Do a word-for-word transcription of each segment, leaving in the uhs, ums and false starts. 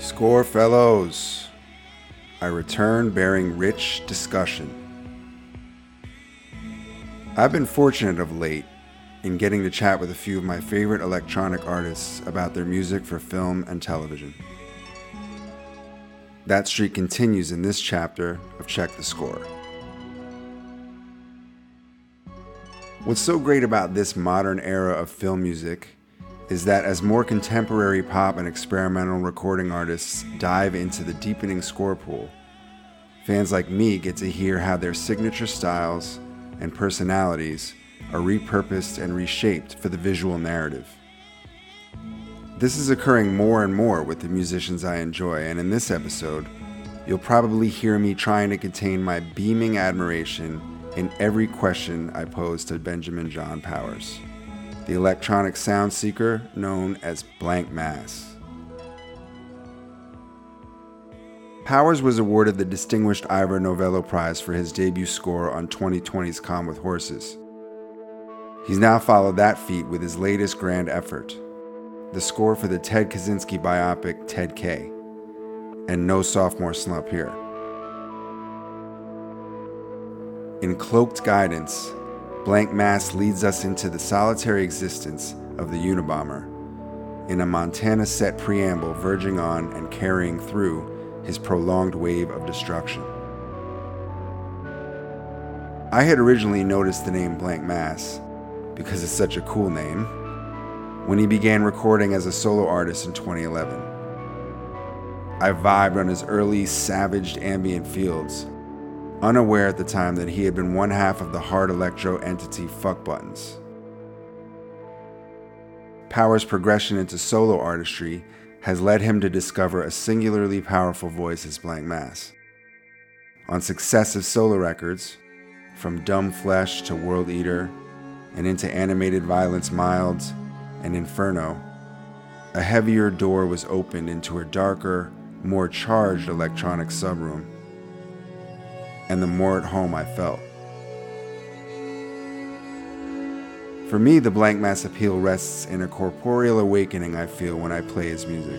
Score fellows, I return bearing rich discussion. I've been fortunate of late in getting to chat with a few of my favorite electronic artists about their music for film and television. That streak continues in this chapter of Check the Score. What's so great about this modern era of film music is that as more contemporary pop and experimental recording artists dive into the deepening score pool, fans like me get to hear how their signature styles and personalities are repurposed and reshaped for the visual narrative. This is occurring more and more with the musicians I enjoy, and in this episode, you'll probably hear me trying to contain my beaming admiration in every question I pose to Benjamin John Powers, the electronic sound seeker known as Blank Mass. Powers was awarded the distinguished Ivor Novello Prize for his debut score on twenty twenty's Calm With Horses. He's now followed that feat with his latest grand effort, the score for the Ted Kaczynski biopic Ted K, and no sophomore slump here. In cloaked guidance, Blank Mass leads us into the solitary existence of the Unabomber, in a Montana set preamble verging on and carrying through his prolonged wave of destruction. I had originally noticed the name Blank Mass, because it's such a cool name, when he began recording as a solo artist in twenty eleven. I vibed on his early, savaged ambient fields, unaware at the time that he had been one half of the hard electro entity Fuck Buttons. Powers' progression into solo artistry has led him to discover a singularly powerful voice as Blank Mass. On successive solo records, from Dumb Flesh to World Eater, and into Animated Violence Mild and Inferno, a heavier door was opened into a darker, more charged electronic subroom, and the more at home I felt. For me, the Blank Mass appeal rests in a corporeal awakening I feel when I play his music.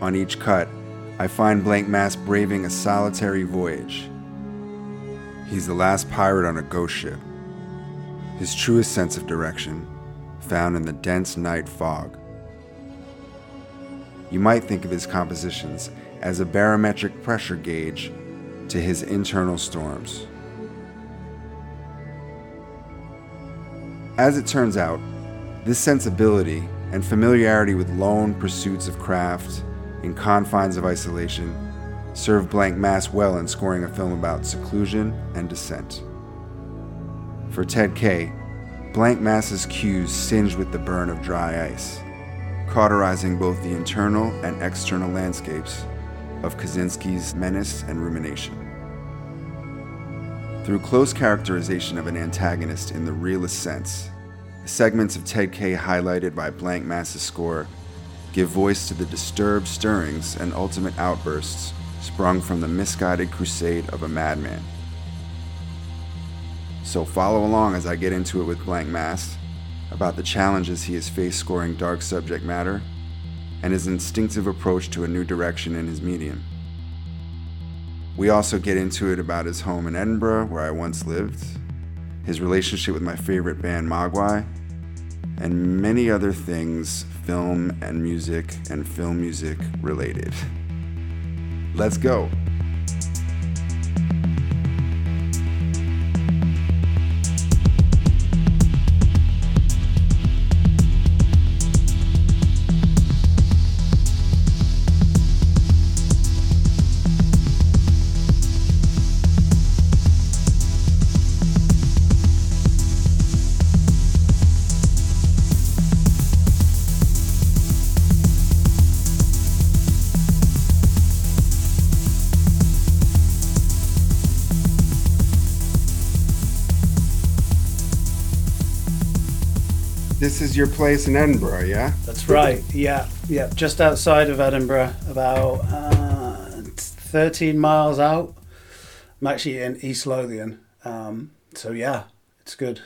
On each cut, I find Blank Mass braving a solitary voyage. He's the last pirate on a ghost ship, his truest sense of direction found in the dense night fog. You might think of his compositions as a barometric pressure gauge to his internal storms. As it turns out, this sensibility and familiarity with lone pursuits of craft in confines of isolation serve Blank Mass well in scoring a film about seclusion and dissent. For Ted K, Blank Mass's cues singed with the burn of dry ice, cauterizing both the internal and external landscapes of Kaczynski's menace and rumination. Through close characterization of an antagonist in the realist sense, the segments of Ted K highlighted by Blank Mass's score give voice to the disturbed stirrings and ultimate outbursts sprung from the misguided crusade of a madman. So follow along as I get into it with Blank Mass about the challenges he has faced scoring dark subject matter and his instinctive approach to a new direction in his medium. We also get into it about his home in Edinburgh, where I once lived, his relationship with my favorite band Mogwai, and many other things film and music and film music related. Let's go. This is your place in Edinburgh, yeah? That's right, yeah, yeah. Just outside of Edinburgh, about uh, thirteen miles out. I'm actually in East Lothian, um, so yeah, it's good.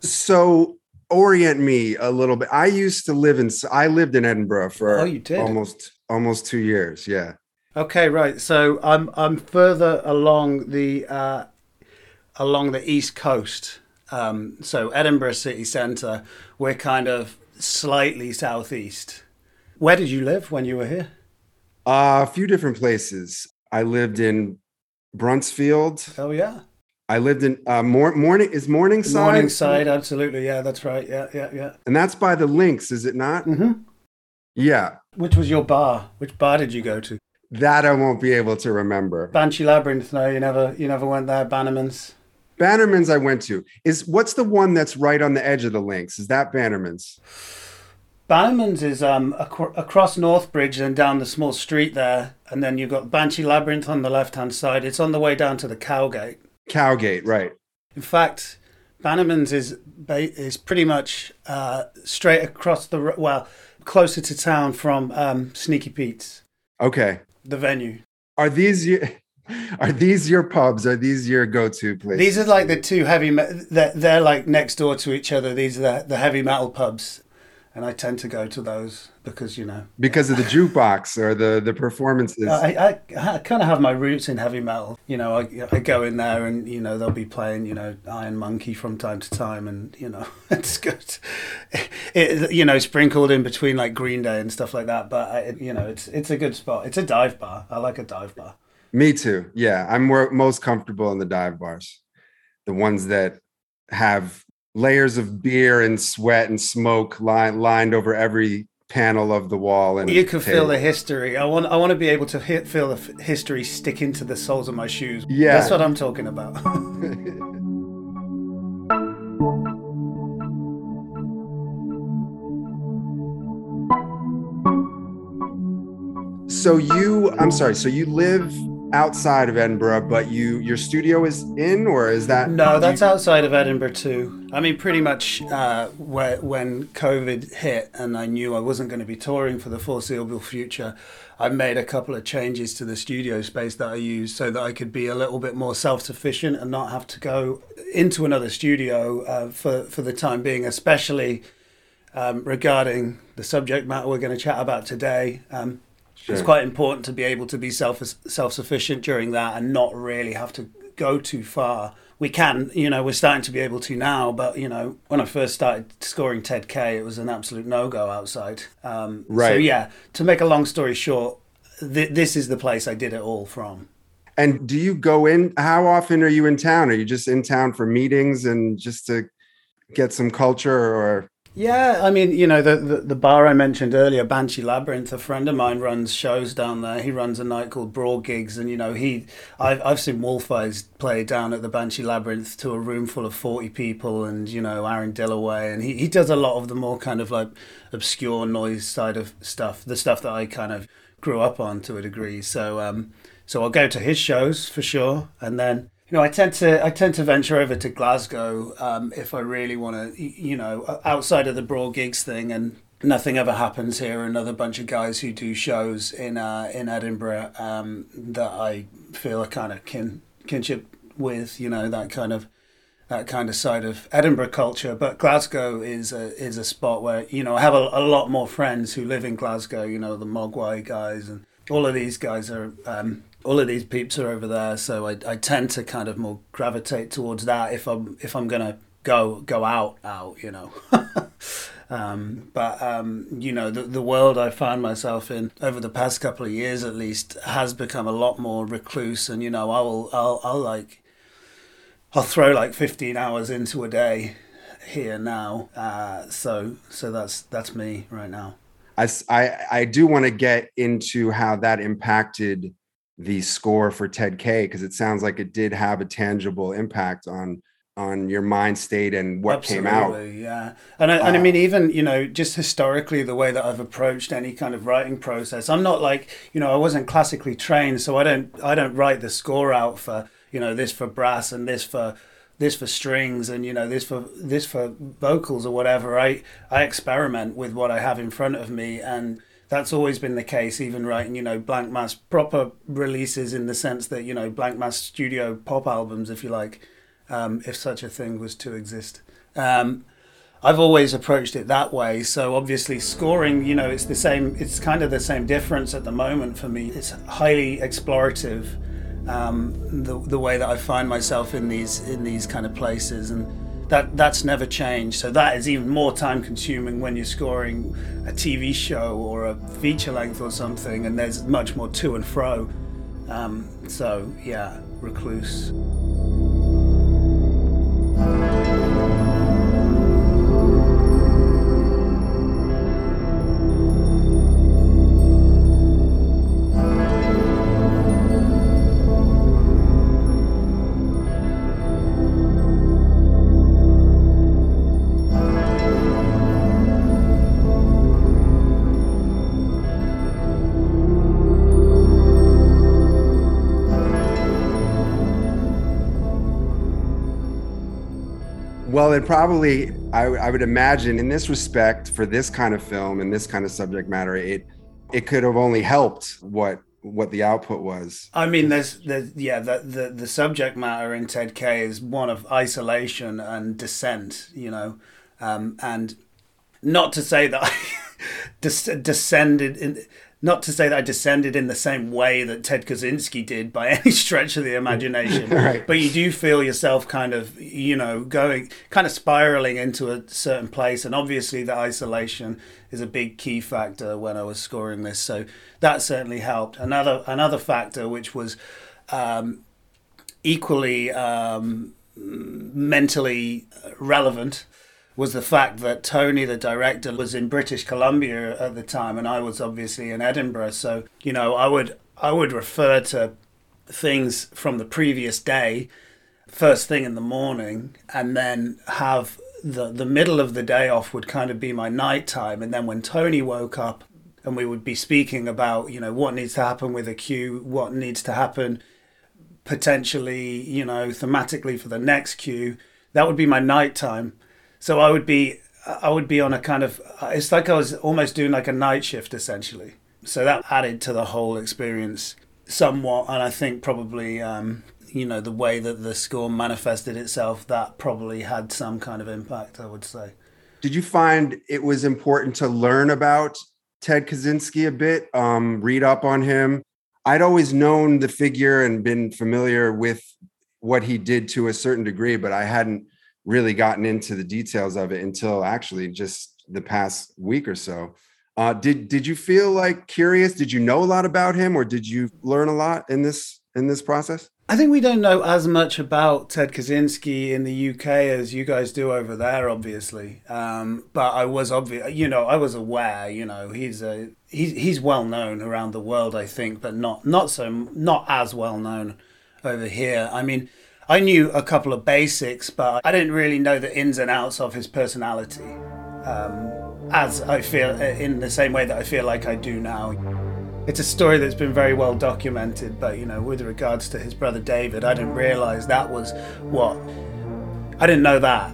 So orient me a little bit. I used to live in, I lived in Edinburgh for oh, you did. almost almost two years. Yeah. Okay, right. So I'm I'm further along the uh, along the East Coast. Um, so Edinburgh city centre. We're kind of slightly southeast. Where did you live when you were here? Uh, a few different places. I lived in Bruntsfield. Oh yeah. I lived in uh, Mor- Morning. Is Morningside? Morningside, absolutely. Yeah, that's right. Yeah, yeah, yeah. And that's by the links, is it not? Mm-hmm. Yeah. Which was your bar? Which bar did you go to? That I won't be able to remember. Banshee Labyrinth. No, you never, you never went there. Bannerman's. Bannerman's I went to. Is what's the one that's right on the edge of the links? Is that Bannerman's? Bannerman's is um ac- across Northbridge and down the small street there, and then you've got Banshee Labyrinth on the left-hand side. It's on the way down to the Cowgate. Cowgate, right. In fact, Bannerman's is is pretty much uh, straight across the, well, closer to town from um, Sneaky Pete's. Okay. The venue. Are these your, are these your pubs? Are these your go-to places? These are like the two heavy, they're, they're like next door to each other. These are the, the heavy metal pubs. And I tend to go to those because, you know. Because of the jukebox or the, the performances. I, I, I kind of have my roots in heavy metal. You know, I, I go in there and, you know, they'll be playing, you know, Iron Monkey from time to time. And, you know, it's good. It, you know, sprinkled in between like Green Day and stuff like that. But, I, you know, it's it's a good spot. It's a dive bar. I like a dive bar. Me too. Yeah, I'm more, most comfortable in the dive bars. The ones that have layers of beer and sweat and smoke line, lined over every panel of the wall. And you can feel the history. I want I want to be able to hit, feel the f- history stick into the soles of my shoes. Yeah. That's what I'm talking about. So you, I'm sorry, so you live outside of Edinburgh, but you your studio is in, or is that? No, that's you... outside of Edinburgh too. I mean, pretty much uh, where, when COVID hit and I knew I wasn't going to be touring for the foreseeable future, I made a couple of changes to the studio space that I use so that I could be a little bit more self-sufficient and not have to go into another studio uh, for, for the time being, especially um, regarding the subject matter we're going to chat about today. Um, Sure. It's quite important to be able to be self self-sufficient during that and not really have to go too far. We can, you know, we're starting to be able to now, but, you know, when I first started scoring Ted K, it was an absolute no-go outside. Um, right. So, yeah, to make a long story short, th- this is the place I did it all from. And do you go in, how often are you in town? Are you just in town for meetings and just to get some culture or... Yeah, I mean, you know, the, the, the bar I mentioned earlier, Banshee Labyrinth, a friend of mine runs shows down there. He runs a night called Broad Gigs, and, you know, he I've, I've seen Wolf Eyes play down at the Banshee Labyrinth to a room full of forty people and, you know, Aaron Dillaway, and he, he does a lot of the more kind of, like, obscure noise side of stuff, the stuff that I kind of grew up on to a degree. So, um, so I'll go to his shows for sure, and then... You know, I tend to I tend to venture over to Glasgow um, if I really want to, you know, outside of the Broad Gigs thing, and Nothing Ever Happens Here, another bunch of guys who do shows in uh, in Edinburgh um, that I feel a kind of kin kinship with, you know, that kind of that kind of side of Edinburgh culture. But Glasgow is a is a spot where, you know, I have a, a lot more friends who live in Glasgow. You know, the Mogwai guys and all of these guys are. Um, All of these peeps are over there, so I, I tend to kind of more gravitate towards that if I'm if I'm gonna go go out out, you know. um, but um, you know, the the world I found myself in over the past couple of years, at least, has become a lot more recluse, and you know, I will I'll I'll like I'll throw like fifteen hours into a day here now. Uh, so so that's that's me right now. I I, I do want to get into how that impacted the score for Ted K, because it sounds like it did have a tangible impact on on your mind state and what Absolutely, came out. Yeah. And I, uh, and I mean, even, you know, just historically, the way that I've approached any kind of writing process, I'm not like, you know, I wasn't classically trained, so I don't I don't write the score out for, you know, this for brass and this for this for strings and, you know, this for this for vocals or whatever. I I experiment with what I have in front of me, and that's always been the case, even writing, you know, Blank Mass proper releases, in the sense that, you know, Blank Mass studio pop albums, if you like, um, if such a thing was to exist. Um, I've always approached it that way. So obviously scoring, you know, it's the same, it's kind of the same difference at the moment for me. It's highly explorative, um, the, the way that I find myself in these in these kind of places, and that that's never changed. So that is even more time consuming when you're scoring a T V show or a feature length or something, and there's much more to and fro. Um, so yeah, recluse. Well, it probably, I, I would imagine in this respect, for this kind of film and this kind of subject matter, it it could have only helped what what the output was. I mean, there's, there's yeah, the, the, the subject matter in Ted K is one of isolation and dissent, you know, um, and not to say that I des- descended in... Not to say that I descended in the same way that Ted Kaczynski did by any stretch of the imagination, right. But you do feel yourself kind of, you know, going, kind of spiraling into a certain place. And obviously the isolation is a big key factor when I was scoring this. So that certainly helped. Another, another factor, which was um, equally um, mentally relevant, was the fact that Tony, the director, was in British Columbia at the time, and I was obviously in Edinburgh. So, you know, I would I would refer to things from the previous day, first thing in the morning, and then have the, the middle of the day off would kind of be my nighttime. And then when Tony woke up, and we would be speaking about, you know, what needs to happen with a cue, what needs to happen potentially, you know, thematically for the next cue, that would be my nighttime. So I would be, I would be on a kind of, it's like I was almost doing like a night shift essentially. So that added to the whole experience somewhat, and I think probably, um, you know, the way that the score manifested itself, that probably had some kind of impact, I would say. Did you find it was important to learn about Ted Kaczynski a bit, um, read up on him? I'd always known the figure and been familiar with what he did to a certain degree, but I hadn't really gotten into the details of it until actually just the past week or so. Uh, did did you feel like curious? Did you know a lot about him, or did you learn a lot in this in this process? I think we don't know as much about Ted Kaczynski in the U K as you guys do over there, obviously. Um, but I was obvious, you know, I was aware. You know, he's a he's he's well known around the world, I think, but not not so not as well known over here. I mean, I knew a couple of basics, but I didn't really know the ins and outs of his personality, um, as I feel in the same way that I feel like I do now. It's a story that's been very well documented, but, you know, with regards to his brother David, I didn't realise that was what, I didn't know that.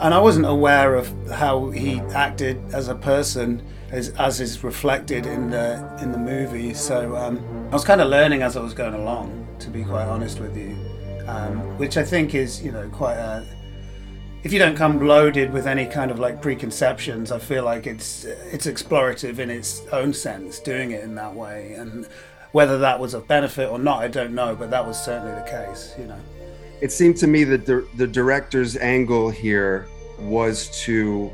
And I wasn't aware of how he acted as a person, as, as is reflected in the, in the movie. So um, I was kind of learning as I was going along, to be quite honest with you. Um, which I think is, you know, quite a, if you don't come loaded with any kind of like preconceptions, I feel like it's it's explorative in its own sense, doing it in that way. And whether that was of benefit or not, I don't know, but that was certainly the case, you know. It seemed to me that the, the director's angle here was to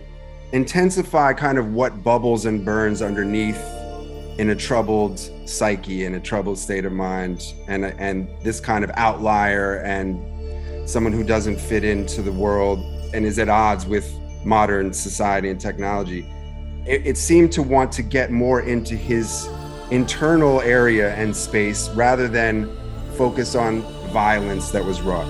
intensify kind of what bubbles and burns underneath in a troubled psyche, in a troubled state of mind, and and this kind of outlier and someone who doesn't fit into the world and is at odds with modern society and technology. It, it seemed to want to get more into his internal area and space rather than focus on violence that was wrought.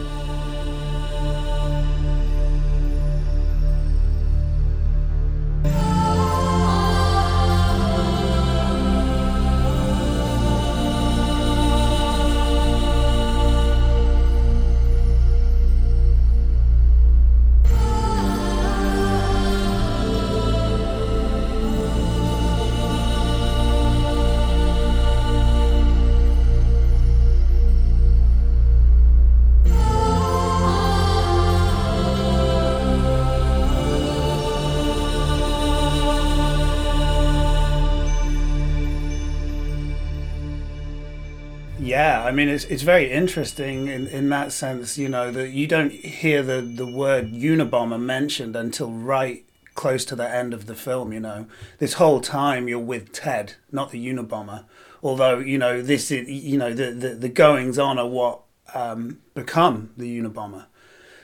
Yeah, I mean, it's it's very interesting in, in that sense, you know, that you don't hear the, the word Unabomber mentioned until right close to the end of the film, you know. This whole time you're with Ted, not the Unabomber. Although, you know, this is, you know, the, the, the goings-on are what um, become the Unabomber.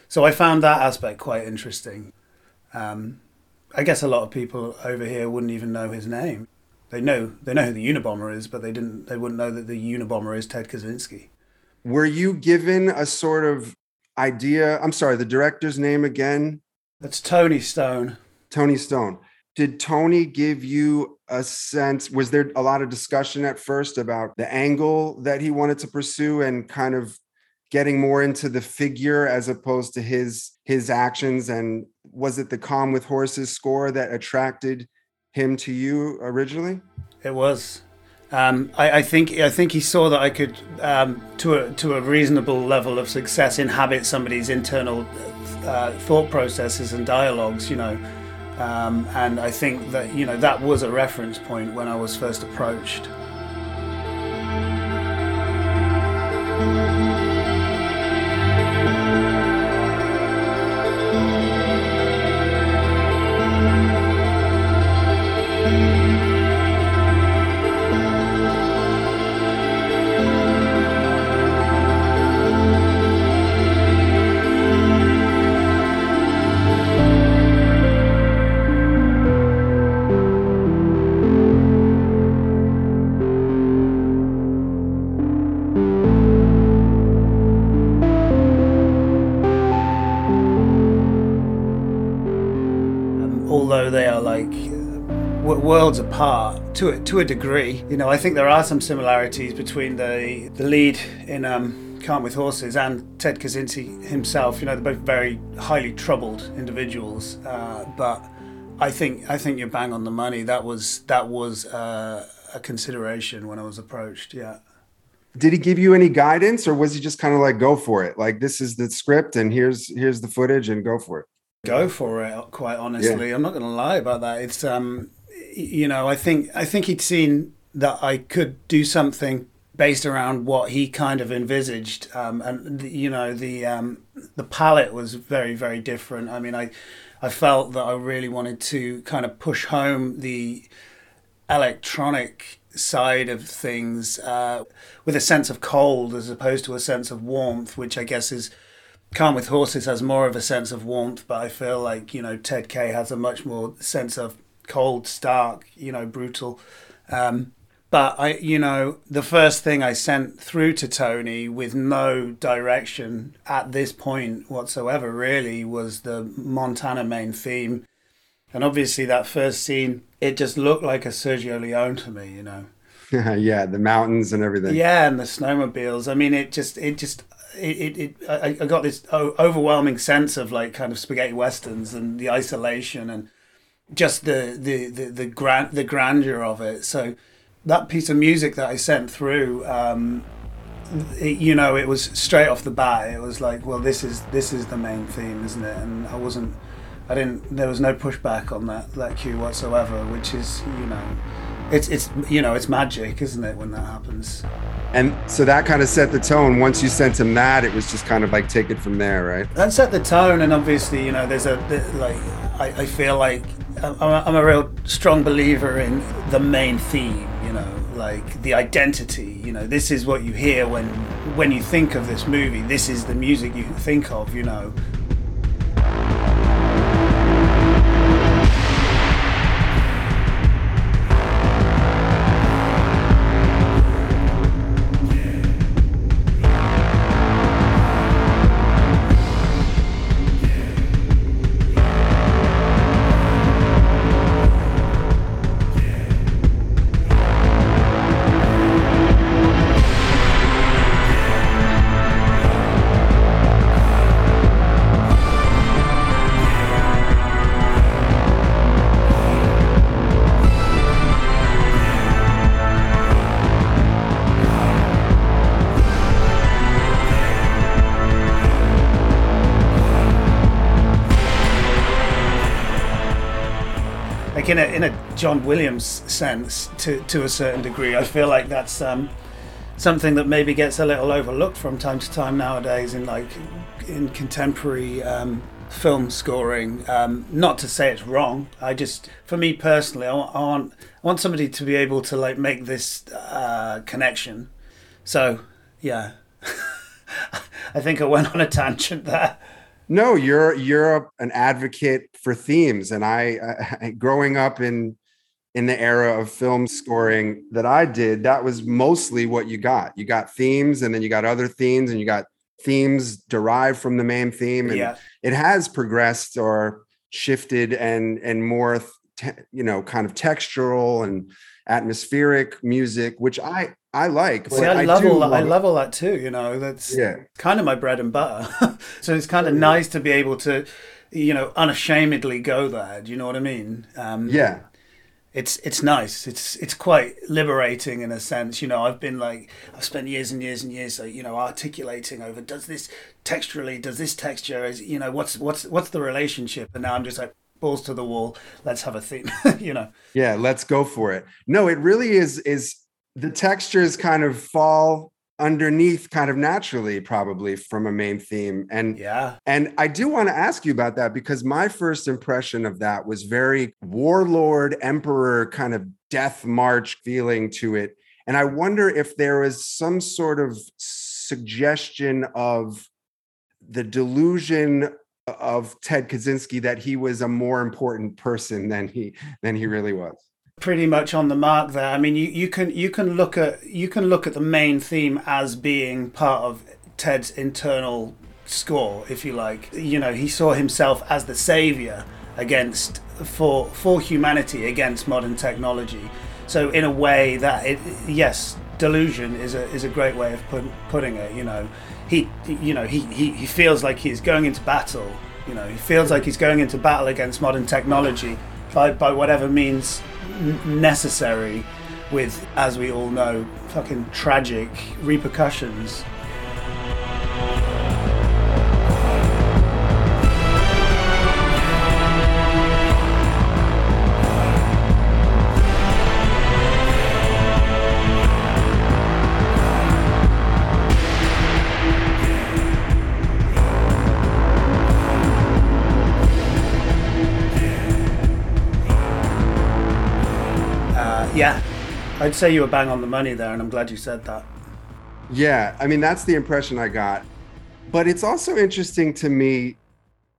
So I found that aspect quite interesting. Um, I guess a lot of people over here wouldn't even know his name. They know they know who the Unabomber is, but they didn't. They wouldn't know that the Unabomber is Ted Kaczynski. Were you given a sort of idea? I'm sorry, the director's name again? That's Tony Stone. Tony Stone. Did Tony give you a sense? Was there a lot of discussion at first about the angle that he wanted to pursue and kind of getting more into the figure as opposed to his his actions? And was it the Calm With Horses score that attracted him to you originally? It was. Um, I, I think I think he saw that I could, um, to a to a reasonable level of success, inhabit somebody's internal uh, thought processes and dialogues. You know, um, and I think that you know that was a reference point when I was first approached. Worlds apart to a, to a degree. You know, I think there are some similarities between the the lead in um, Calm With Horses and Ted Kaczynski himself. You know, they're both very highly troubled individuals. Uh, but I think I think you're bang on the money. That was that was uh, a consideration when I was approached. Yeah. Did he give you any guidance, or was he just kind of like, go for it? Like, this is the script, and here's here's the footage, and go for it. Go for it. Quite honestly, yeah. I'm not going to lie about that. It's um. You know, I think I think he'd seen that I could do something based around what he kind of envisaged, um, and the, you know the um, the palette was very very different. I mean, I I felt that I really wanted to kind of push home the electronic side of things uh, with a sense of cold as opposed to a sense of warmth, which I guess is. Calm With Horses has more of a sense of warmth, but I feel like you know Ted K has a much more sense of cold, stark, you know, brutal. Um, but I, you know, the first thing I sent through to Tony with no direction at this point whatsoever, really, was the Montana main theme. And obviously that first scene, it just looked like a Sergio Leone to me, you know. Yeah, the mountains and everything. Yeah, and the snowmobiles. I mean, it just, it just, It, it, it I, I got this overwhelming sense of like kind of spaghetti westerns and the isolation and just the the the the, grand, the grandeur of it. So that piece of music that I sent through, um, it, you know, it was straight off the bat. It was like, well, this is this is the main theme, isn't it? And I wasn't, I didn't. There was no pushback on that that cue whatsoever, which is, you know. It's, it's you know, it's magic, isn't it, when that happens? And so that kind of set the tone. Once you sent him that, it was just kind of like, take it from there, right? That set the tone, and obviously, you know, there's a, like, I, I feel like I'm a, I'm a real strong believer in the main theme, you know, like the identity, you know, this is what you hear when, when you think of this movie, this is the music you think of, you know. In a, in a John Williams sense, to, to a certain degree, I feel like that's um, something that maybe gets a little overlooked from time to time nowadays in like in contemporary um, film scoring. Um, not to say it's wrong. I just, for me personally, I want, I want, I want somebody to be able to like make this uh, connection. So, yeah, I think I went on a tangent there. No, you're you're an advocate for themes, and I, I growing up in in the era of film scoring that I did, that was mostly what you got. You got themes, and then you got other themes, and you got themes derived from the main theme. And yeah. It has progressed or shifted, and and more te- you know kind of textural and atmospheric music, which I. I like. See, I, I love all that. Love I love all that too. You know, that's yeah. kind of my bread and butter. So it's kind of yeah. nice to be able to, you know, unashamedly go there. Do you know what I mean? Um, yeah. It's it's nice. It's it's quite liberating in a sense. You know, I've been like I've spent years and years and years, you know, articulating over does this texturally, does this texture is you know what's what's what's the relationship? And now I'm just like. Balls to the wall. Let's have a theme. You know. Yeah. Let's go for it. No, it really is is. The textures kind of fall underneath kind of naturally, probably from a main theme. And yeah. And I do want to ask you about that, because my first impression of that was very warlord, emperor kind of death march feeling to it. And I wonder if there is some sort of suggestion of the delusion of Ted Kaczynski that he was a more important person than he than he really was. Pretty much on the mark there. I mean, you, you can you can look at you can look at the main theme as being part of Ted's internal score, if you like. You know, he saw himself as the savior against for for humanity against modern technology. So in a way that it, yes, delusion is a is a great way of put, putting it. You know, he you know he, he, he feels like he's going into battle. You know, he feels like he's going into battle against modern technology by by whatever means. Necessary, with, as we all know, fucking tragic repercussions. Yeah, I'd say you were bang on the money there, and I'm glad you said that. Yeah, I mean, that's the impression I got. But it's also interesting to me,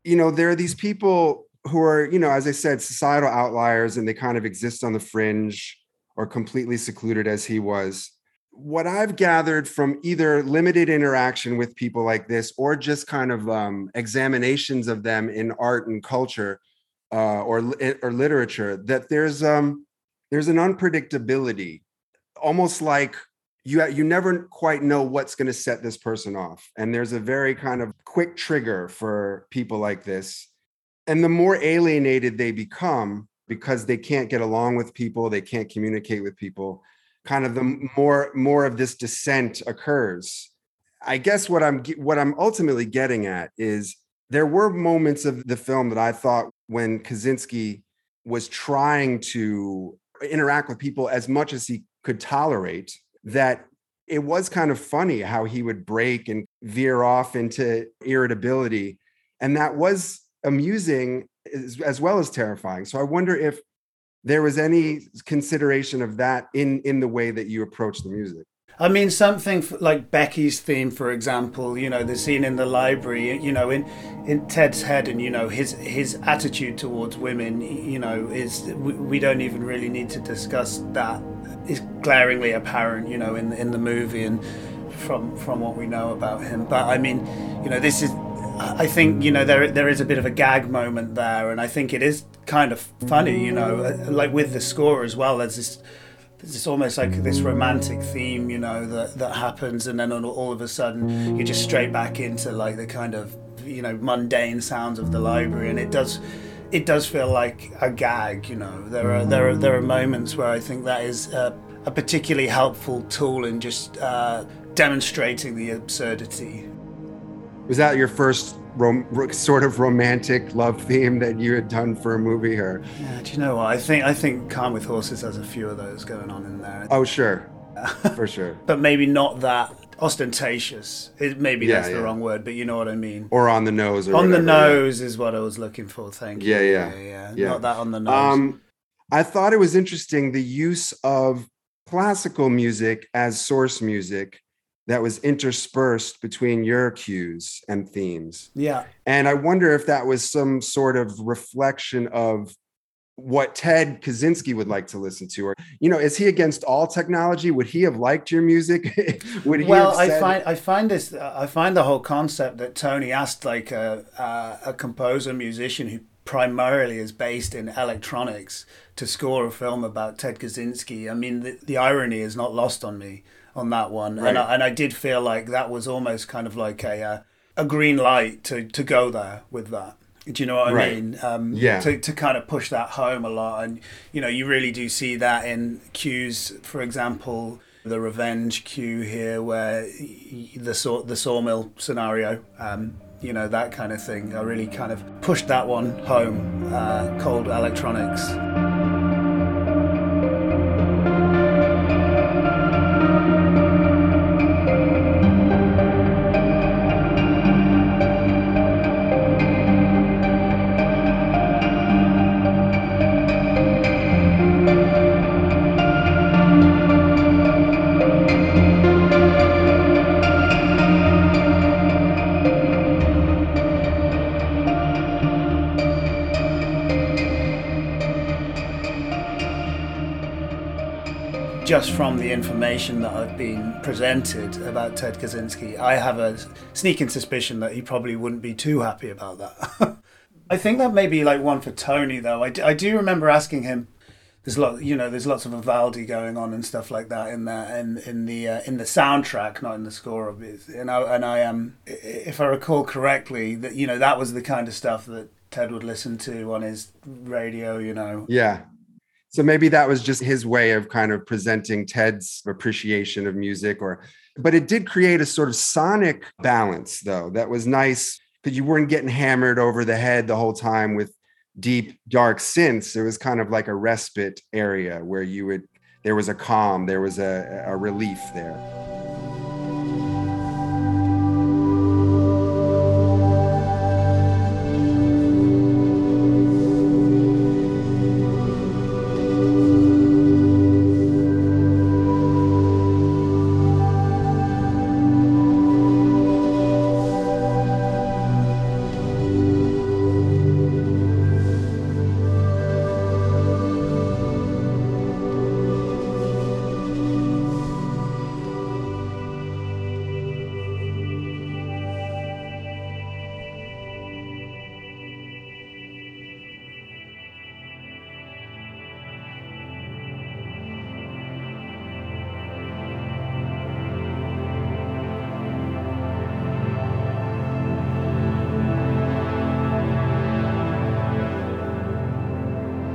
you know, there are these people who are, you know, as I said, societal outliers, and they kind of exist on the fringe or completely secluded as he was. What I've gathered from either limited interaction with people like this or just kind of um, examinations of them in art and culture uh, or, or literature, that there's... Um, There's an unpredictability, almost like you you never quite know what's going to set this person off. And there's a very kind of quick trigger for people like this. And the more alienated they become because they can't get along with people, they can't communicate with people, kind of the more more of this dissent occurs. I guess what I'm what I'm ultimately getting at is there were moments of the film that I thought when Kaczynski was trying to interact with people as much as he could tolerate, that it was kind of funny how he would break and veer off into irritability. And that was amusing as, as well as terrifying. So I wonder if there was any consideration of that in, in the way that you approach the music. I mean, something like Becky's theme, for example, you know, the scene in the library, you know, in, in Ted's head, and, you know, his his attitude towards women, you know, is we, we don't even really need to discuss that. It's glaringly apparent, you know, in, in the movie and from from what we know about him. But I mean, you know, this is, I think, you know, there there is a bit of a gag moment there. And I think it is kind of funny, you know, like with the score as well, there's this... It's almost like this romantic theme, you know, that, that happens, and then all, all of a sudden you're just straight back into like the kind of, you know, mundane sounds of the library, and it does, it does feel like a gag, you know. There are there are there are moments where I think that is a, a particularly helpful tool in just uh, demonstrating the absurdity. Was that your first rom- sort of romantic love theme that you had done for a movie? Or yeah, do you know what? I think I think Calm With Horses has a few of those going on in there. Oh, sure. For sure. But maybe not that ostentatious. It, maybe yeah, that's yeah. the wrong word, but you know what I mean. Or on the nose. Or on whatever, the nose yeah. is what I was looking for. Thank yeah, you. Yeah. Yeah, yeah, yeah. Not that on the nose. Um, I thought it was interesting the use of classical music as source music that was interspersed between your cues and themes. Yeah. And I wonder if that was some sort of reflection of what Ted Kaczynski would like to listen to, or, you know, is he against all technology? Would he have liked your music? Would he well, have said... I find, I find this, I find the whole concept that Tony asked, like a, a, a composer musician who primarily is based in electronics to score a film about Ted Kaczynski. I mean, the, the irony is not lost on me on that one. Right. And I, and I did feel like that was almost kind of like a, uh, a green light to, to go there with that. Do you know what right. I mean? Um, yeah. To, to kind of push that home a lot. And, you know, you really do see that in cues, for example, the revenge cue here, where the saw, the sawmill scenario, um, you know, that kind of thing. I really kind of pushed that one home, uh, cold electronics. Just from the information that I've been presented about Ted Kaczynski, I have a sneaking suspicion that he probably wouldn't be too happy about that. I think that may be like one for Tony, though. I do, I do remember asking him. There's lot, you know, there's lots of Vivaldi going on and stuff like that in the in in the uh, in the soundtrack, not in the score of it. And I and I um, if I recall correctly, that you know that was the kind of stuff that Ted would listen to on his radio. You know. Yeah. So maybe that was just his way of kind of presenting Ted's appreciation of music, or, but it did create a sort of sonic balance, though. That was nice, because you weren't getting hammered over the head the whole time with deep, dark synths. It was kind of like a respite area where you would, there was a calm, there was a, a relief there.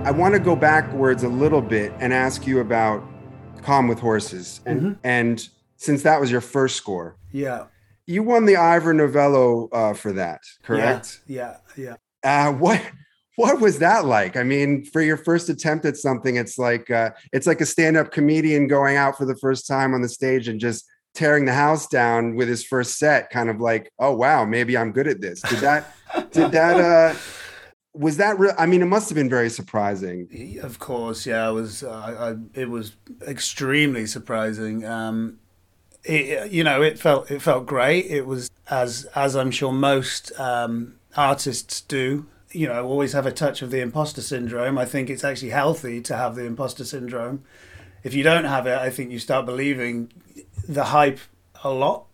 I want to go backwards a little bit and ask you about Calm With Horses. And, mm-hmm. and since that was your first score. Yeah. You won the Ivor Novello uh, for that, correct? Yeah, yeah. yeah. Uh, what what was that like? I mean, for your first attempt at something, it's like uh, it's like a stand-up comedian going out for the first time on the stage and just tearing the house down with his first set, kind of like, oh, wow, maybe I'm good at this. Did that, did that... Uh, Was that real? I mean, it must have been very surprising. Of course, yeah, it was. Uh, I, it was extremely surprising. Um, it, you know, it felt it felt great. It was as as I'm sure most um, artists do. You know, always have a touch of the imposter syndrome. I think it's actually healthy to have the imposter syndrome. If you don't have it, I think you start believing the hype a lot.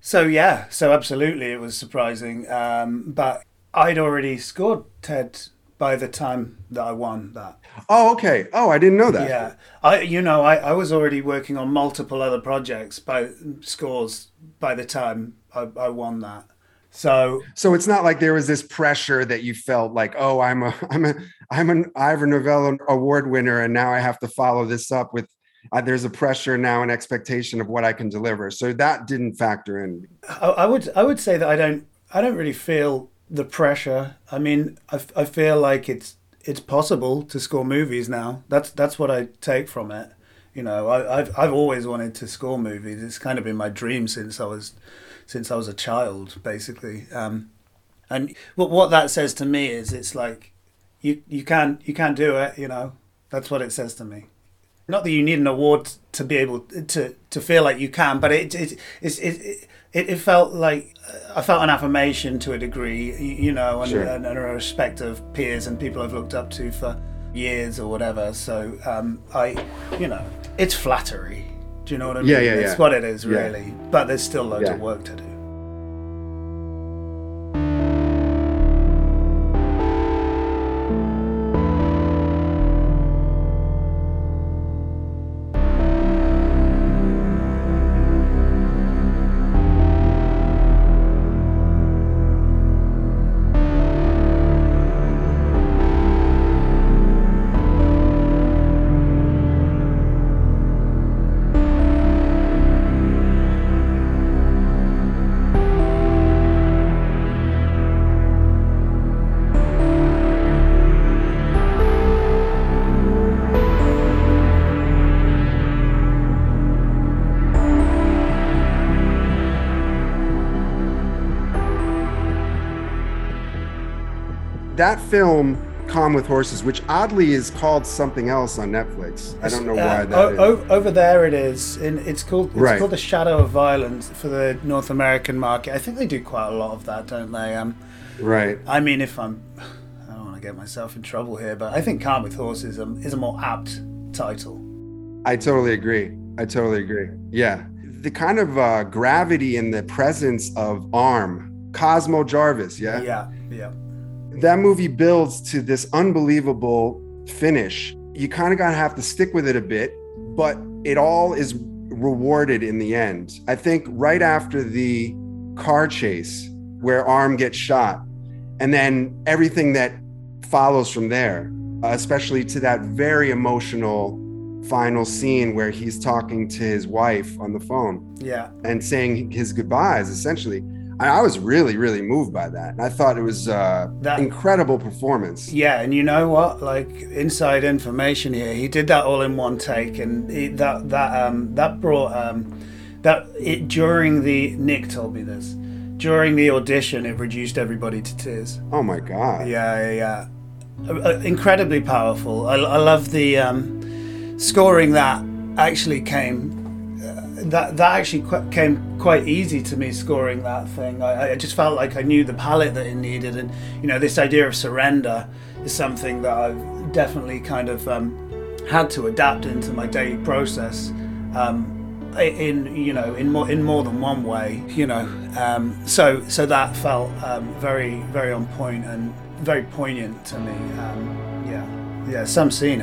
So yeah, so absolutely, it was surprising, um, but. I'd already scored Ted by the time that I won that. Oh, okay. Oh, I didn't know that. Yeah. I, you know, I, I was already working on multiple other projects by scores by the time I, I won that. So, so it's not like there was this pressure that you felt like, oh, I'm a, I'm a, I'm an Ivor Novello award winner. And now I have to follow this up with, Uh, there's a pressure now and expectation of what I can deliver. So that didn't factor in. I, I would, I would say that I don't, I don't really feel the pressure. I mean, I, I feel like it's it's possible to score movies now. That's that's what I take from it. You know, I, I've I've always wanted to score movies. It's kind of been my dream since I was since I was a child, basically. Um, and what what that says to me is, it's like you you can you can do it. You know, that's what it says to me. Not that you need an award to be able to to feel like you can, but it it it it it, it felt like I felt an affirmation to a degree, you know, and, sure. and, and a respect of peers and people I've looked up to for years or whatever. So um, I, you know, it's flattery. Do you know what I mean? Yeah, yeah, yeah. It's what it is, really. Yeah. But there's still loads yeah. of work to do. That film, Calm With Horses, which oddly is called something else on Netflix. I don't know why that uh, o- is. Over there it is. And it's called it's right. called The Shadow of Violence for the North American market. I think they do quite a lot of that, don't they? Um, right. I mean, if I'm... I don't want to get myself in trouble here, but I think Calm With Horses is a more apt title. I totally agree. I totally agree. Yeah. The kind of uh, gravity in the presence of A R M. Cosmo Jarvis, yeah? Yeah, yeah. That movie builds to this unbelievable finish. You kind of got to have to stick with it a bit, but it all is rewarded in the end. I think right after the car chase where A R M gets shot, and then everything that follows from there, especially to that very emotional final scene where he's talking to his wife on the phone yeah, and saying his goodbyes, essentially. I was really, really moved by that. I thought it was an uh, incredible performance. Yeah, and you know what? Like, inside information here, he did that all in one take, and he, that that um, that brought um, that it during the Nick told me this during the audition, it reduced everybody to tears. Oh my God! Yeah, yeah, yeah. Uh, incredibly powerful. I, I love the um, scoring that actually came. That that actually qu- came quite easy to me, scoring that thing. I, I just felt like I knew the palette that it needed, and you know, this idea of surrender is something that I've definitely kind of um, had to adapt into my daily process. Um, in you know, in more in more than one way, you know. Um, so so that felt um, very very on point and very poignant to me. Um, yeah, yeah. Some scene.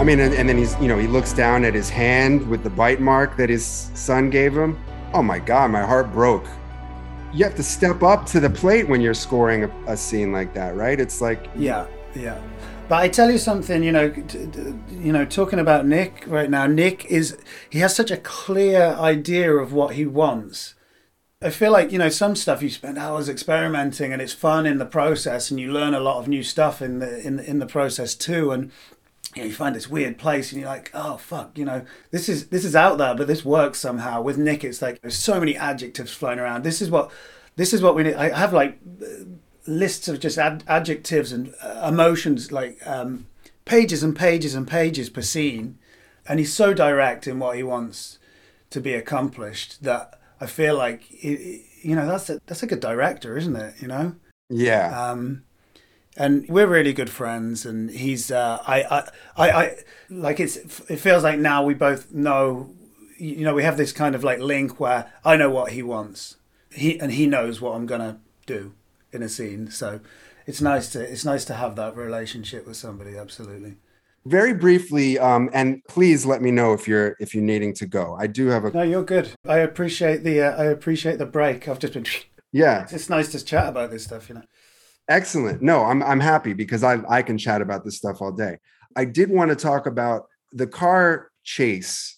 I mean, and, and then he's, you know, he looks down at his hand with the bite mark that his son gave him. Oh my God, my heart broke. You have to step up to the plate when you're scoring a, a scene like that, right? It's like... Yeah, yeah. But I tell you something, you know, t- t- you know, talking about Nick right now, Nick is, he has such a clear idea of what he wants. I feel like, you know, some stuff you spend hours experimenting and it's fun in the process and you learn a lot of new stuff in the in, in the process too. And you know, you find this weird place and you're like, oh, fuck, you know, this is this is out there, but this works somehow. With Nick, it's like there's so many adjectives flying around. This is what this is what we need. I have like lists of just ad- adjectives and uh, emotions, like um, pages and pages and pages per scene, and he's so direct in what he wants to be accomplished that I feel like it, you know that's a, that's a good director, isn't it? You know. Yeah. Um, and we're really good friends, and he's uh, I, I I I like it's it feels like now we both know, you know, we have this kind of like link where I know what he wants, he and he knows what I'm gonna do in a scene, so. It's nice to it's nice to have that relationship with somebody. Absolutely. Very briefly, um, and please let me know if you're if you're needing to go. I do have a. No, you're good. I appreciate the uh, I appreciate the break. I've just been. Yeah. It's, it's nice to chat about this stuff, you know. Excellent. No, I'm I'm happy because I I can chat about this stuff all day. I did want to talk about the car chase.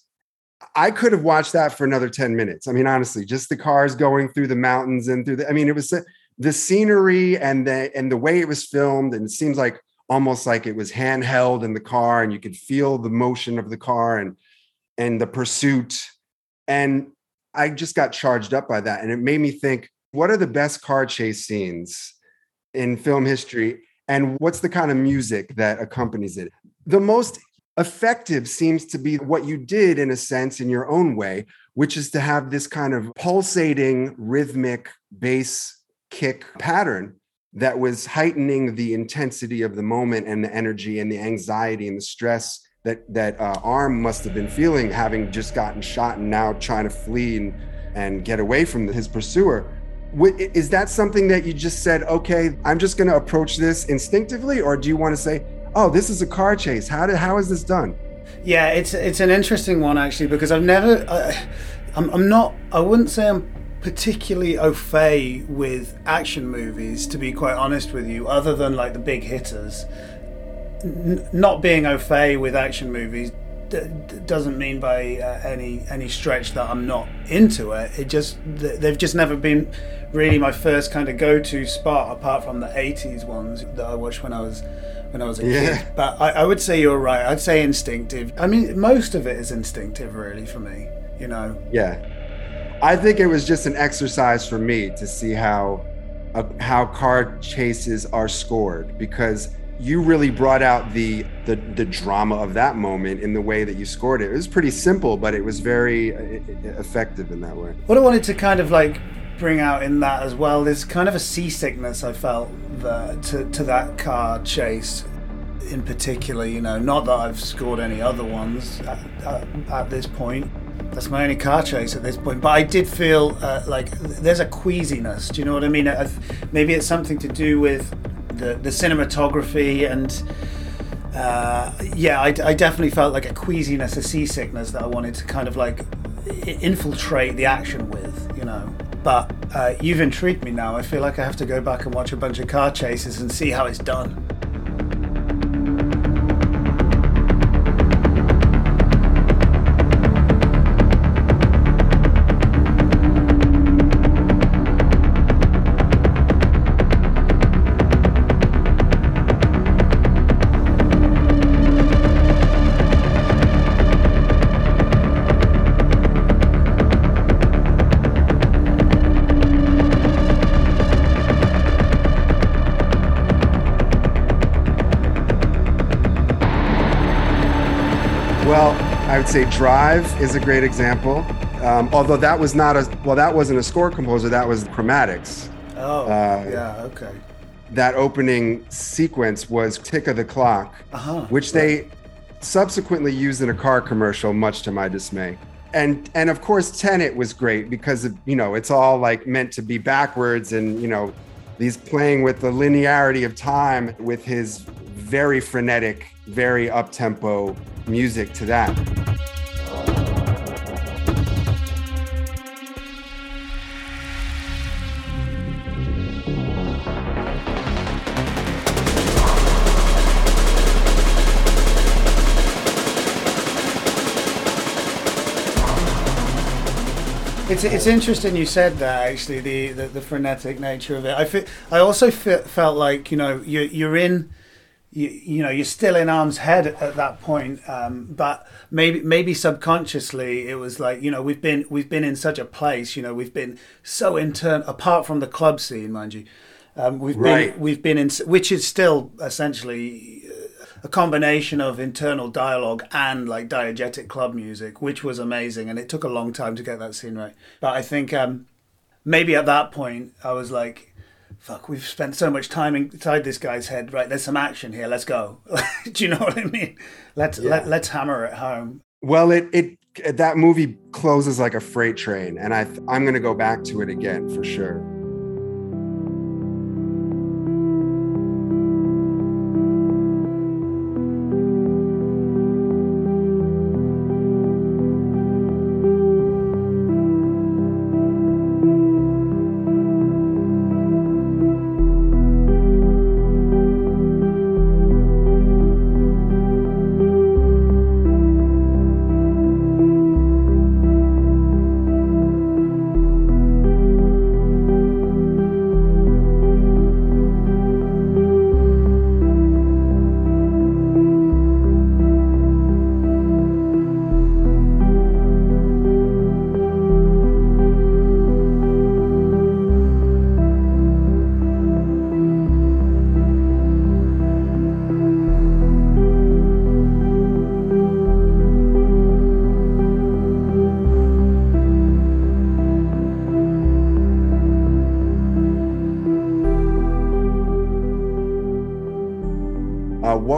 I could have watched that for another ten minutes. I mean, honestly, just the cars going through the mountains and through the. I mean, it was. The scenery and the and the way it was filmed, and it seems like almost like it was handheld in the car, and you could feel the motion of the car and and the pursuit. And I just got charged up by that. And it made me think, what are the best car chase scenes in film history? And what's the kind of music that accompanies it? The most effective seems to be what you did, in a sense, in your own way, which is to have this kind of pulsating rhythmic bass kick pattern that was heightening the intensity of the moment and the energy and the anxiety and the stress that that uh, Arm must have been feeling, having just gotten shot and now trying to flee and, and get away from his pursuer. Is that something that you just said, okay, I'm just going to approach this instinctively, or do you want to say, oh, this is a car chase? How did how is this done? Yeah, it's it's an interesting one actually, because I've never, I, I'm I'm not, I wouldn't say I'm. particularly au fait with action movies, to be quite honest with you, other than like the big hitters. N- not being au fait with action movies d- d- doesn't mean by uh, any any stretch that I'm not into it. It just th- they've just never been really my first kind of go-to spot, apart from the eighties ones that I watched when I was when I was a yeah. kid. But I, I would say you're right. I'd say instinctive. I mean, most of it is instinctive, really, for me. You know. Yeah. I think it was just an exercise for me to see how uh, how car chases are scored, because you really brought out the, the the drama of that moment in the way that you scored it. It was pretty simple, but it was very effective in that way. What I wanted to kind of like bring out in that as well is kind of a seasickness I felt the, to, to that car chase in particular, you know, not that I've scored any other ones at, at, at this point. That's my only car chase at this point. But I did feel uh, like there's a queasiness. Do you know what I mean? I've, maybe it's something to do with the, the cinematography. And uh, yeah, I, I definitely felt like a queasiness, a seasickness that I wanted to kind of like infiltrate the action with, you know. But uh, you've intrigued me now. I feel like I have to go back and watch a bunch of car chases and see how it's done. I'd say Drive is a great example, um, although that was not a, well, that wasn't a score composer, that was Chromatics. Oh, uh, yeah, okay. That opening sequence was Tick of the Clock, uh-huh, which they right. subsequently used in a car commercial, much to my dismay. And and of course, Tenet was great because, of, you know, it's all like meant to be backwards and, you know, he's playing with the linearity of time with his very frenetic, very up-tempo music to that. It's it's interesting you said that, actually, the, the, the frenetic nature of it. I fe- I also fe- felt like, you know, you you're in, you, you know, you're still in Arm's head at, at that point, um, but maybe maybe subconsciously it was like, you know, we've been we've been in such a place, you know, we've been so intern apart from the club scene, mind you, um, we've right. been we've been in, which is still essentially a combination of internal dialogue and like diegetic club music, which was amazing. And it took a long time to get that scene right. But I think um, maybe at that point I was like, fuck, we've spent so much time inside this guy's head. Right, there's some action here. Let's go. Do you know what I mean? Let's yeah. let, let's hammer it home. Well, it it that movie closes like a freight train, and I I'm going to go back to it again for sure.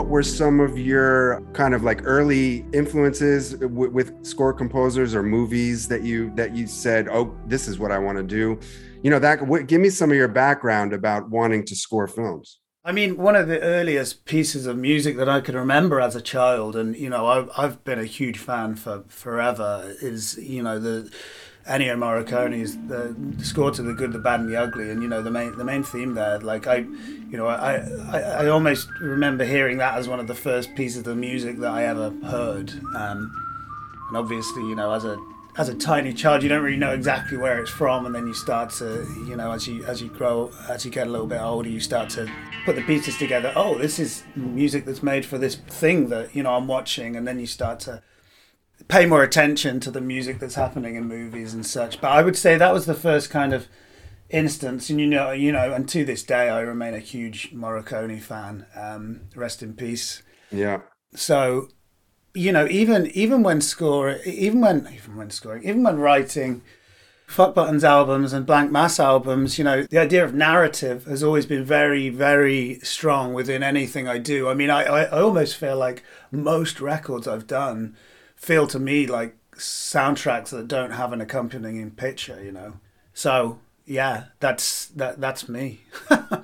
Were some of your kind of like early influences w- with score composers or movies that you that you said, oh, this is what I want to do? You know, that w- give me some of your background about wanting to score films. I mean, one of the earliest pieces of music that I can remember as a child, and you know, I've, I've been a huge fan for forever, is you know the Ennio Morricone's the score to The Good, the Bad, and the Ugly, and you know the main the main theme there. Like I, you know, I, I I almost remember hearing that as one of the first pieces of music that I ever heard. Um, and obviously, you know, as a as a tiny child, you don't really know exactly where it's from, and then you start to, you know, as you as you grow, as you get a little bit older, you start to put the pieces together. Oh, this is music that's made for this thing that you know I'm watching, and then you start to pay more attention to the music that's happening in movies and such. But I would say that was the first kind of instance. And, you know, you know, and to this day, I remain a huge Morricone fan. Um, rest in peace. Yeah. So, you know, even even when scoring, even when even when scoring, even when writing Fuck Buttons albums and Blank Mass albums, you know, the idea of narrative has always been very, very strong within anything I do. I mean, I, I, I almost feel like most records I've done feel to me like soundtracks that don't have an accompanying picture, you know? So yeah, that's that that's me,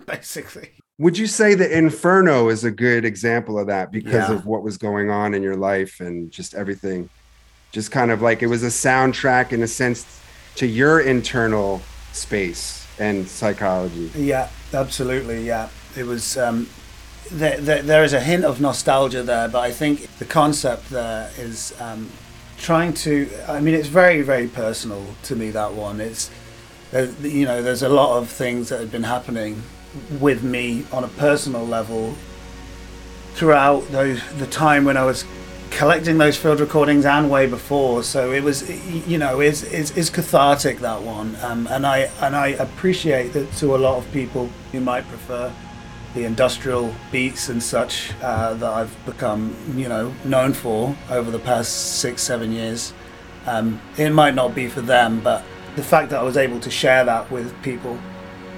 basically. Would you say that Inferno is a good example of that because yeah. of what was going on in your life and just everything? Just kind of like it was a soundtrack in a sense to your internal space and psychology. Yeah, absolutely, yeah. It was... Um, There, there, there is a hint of nostalgia there, but I think the concept there is um, trying to, I mean, it's very, very personal to me, that one. It's, you know, there's a lot of things that have been happening with me on a personal level throughout those, the time when I was collecting those field recordings and way before. So it was, you know, it's, it's, it's cathartic, that one. Um, and I and I appreciate that to a lot of people who might prefer the industrial beats and such uh, that I've become, you know, known for over the past six, seven years. Um, it might not be for them, but the fact that I was able to share that with people,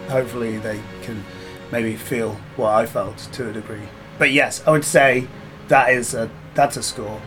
hopefully they can maybe feel what I felt to a degree. But yes, I would say that is a that's a score.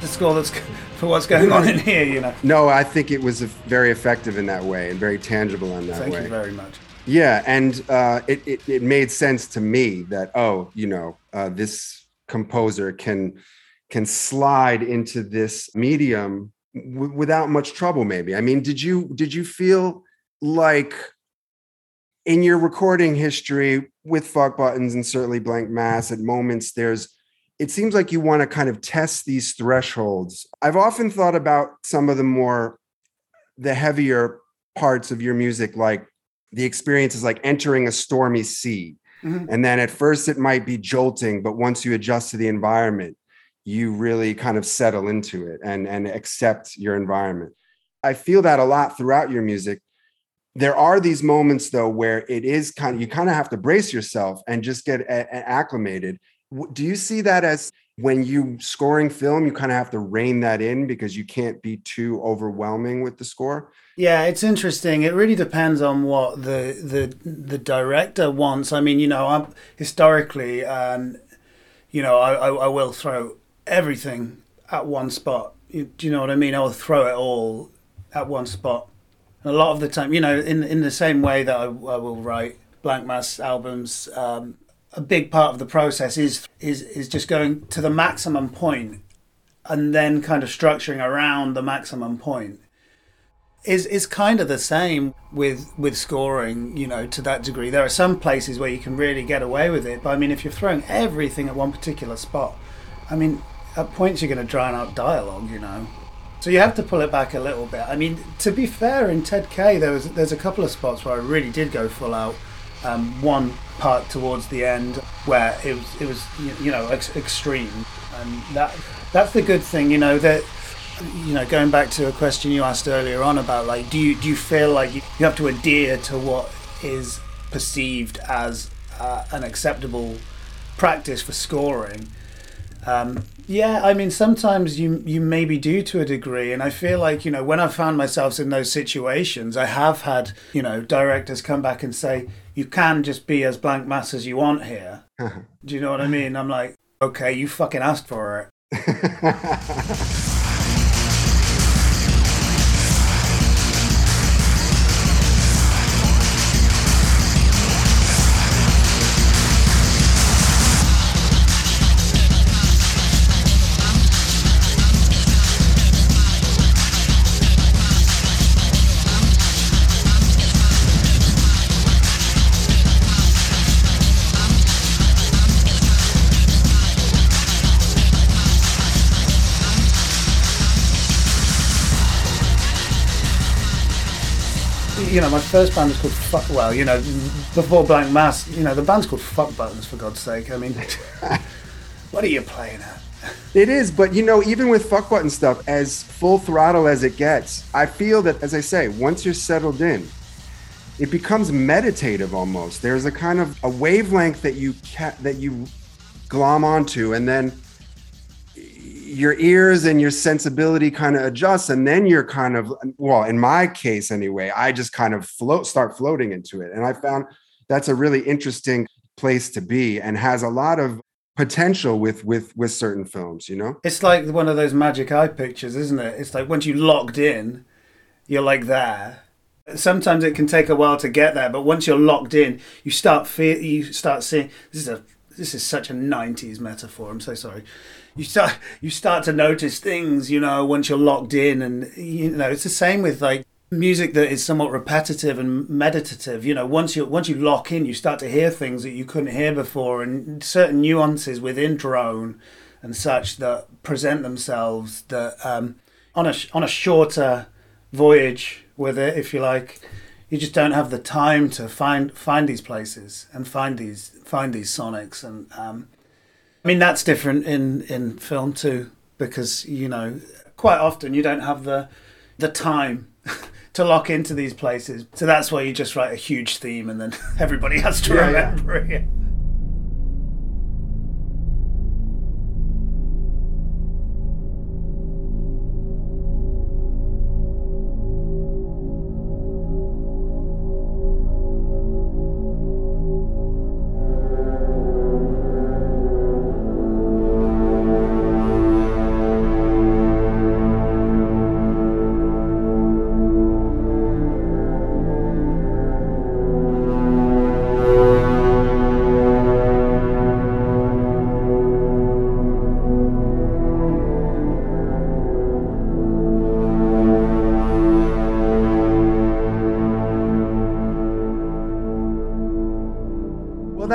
the score that's for what's going on in here, you know. No, I think it was very effective in that way and very tangible in that Thank way. Thank you very much. Yeah, and uh, it, it, it made sense to me that, oh, you know, uh, this composer can can slide into this medium w- without much trouble, maybe. I mean, did you did you feel like in your recording history with Fuck Buttons and certainly Blank Mass, at moments there's, it seems like you want to kind of test these thresholds. I've often thought about some of the more, the heavier parts of your music, like the experience is like entering a stormy sea. Mm-hmm. And then at first it might be jolting, but once you adjust to the environment, you really kind of settle into it and, and accept your environment. I feel that a lot throughout your music. There are these moments, though, where it is kind of, you kind of have to brace yourself and just get a- acclimated. Do you see that as when you scoring film, you kind of have to rein that in because you can't be too overwhelming with the score? Yeah, it's interesting. It really depends on what the the, the director wants. I mean, you know, I'm, historically, um, you know, I, I, I will throw everything at one spot. You, do you know what I mean? I will throw it all at one spot. And a lot of the time, you know, in in the same way that I, I will write Blank Mass albums, um, a big part of the process is is is just going to the maximum point and then kind of structuring around the maximum point. Is is kind of the same with with scoring, you know, to that degree. There are some places where you can really get away with it, but I mean, if you're throwing everything at one particular spot, I mean, at points you're going to drown out dialogue, you know. So you have to pull it back a little bit. I mean, to be fair, in Ted K, there was there's a couple of spots where I really did go full out. Um, one part towards the end where it was it was you know ex- extreme, and that that's the good thing, you know that. You know, going back to a question you asked earlier on about like, do you do you feel like you have to adhere to what is perceived as uh, an acceptable practice for scoring? Um, yeah, I mean, sometimes you you maybe do to a degree, and I feel like, you know, when I found myself in those situations, I have had, you know, directors come back and say, you can just be as Blank Mass as you want here. Do you know what I mean? I'm like, okay, you fucking asked for it. You know, my first band was called Fuck, well, you know, before Blank Mass, you know, the band's called Fuck Buttons, for God's sake. I mean, what are you playing at? It is, but, you know, even with Fuck Button stuff, as full throttle as it gets, I feel that, as I say, once you're settled in, it becomes meditative almost. There's a kind of a wavelength that you ca- that you glom onto, and then your ears and your sensibility kind of adjust, and then you're kind of, well, in my case anyway, I just kind of float, start floating into it. And I found that's a really interesting place to be and has a lot of potential with, with, with certain films, you know? It's like one of those magic eye pictures, isn't it? It's like once you logged in, you're like there. Sometimes it can take a while to get there, but once you're locked in, you start feel, you start seeing, this is a This is such a nineties metaphor. I'm so sorry. You start you start to notice things, you know, once you're locked in, and you know it's the same with like music that is somewhat repetitive and meditative. You know, once you once you lock in, you start to hear things that you couldn't hear before, and certain nuances within drone and such that present themselves that um, on a on a shorter voyage with it, if you like. You just don't have the time to find find these places and find these find these sonics, and um, I mean that's different in, in film too, because you know quite often you don't have the the time to lock into these places, so that's why you just write a huge theme and then everybody has to yeah, remember yeah. it.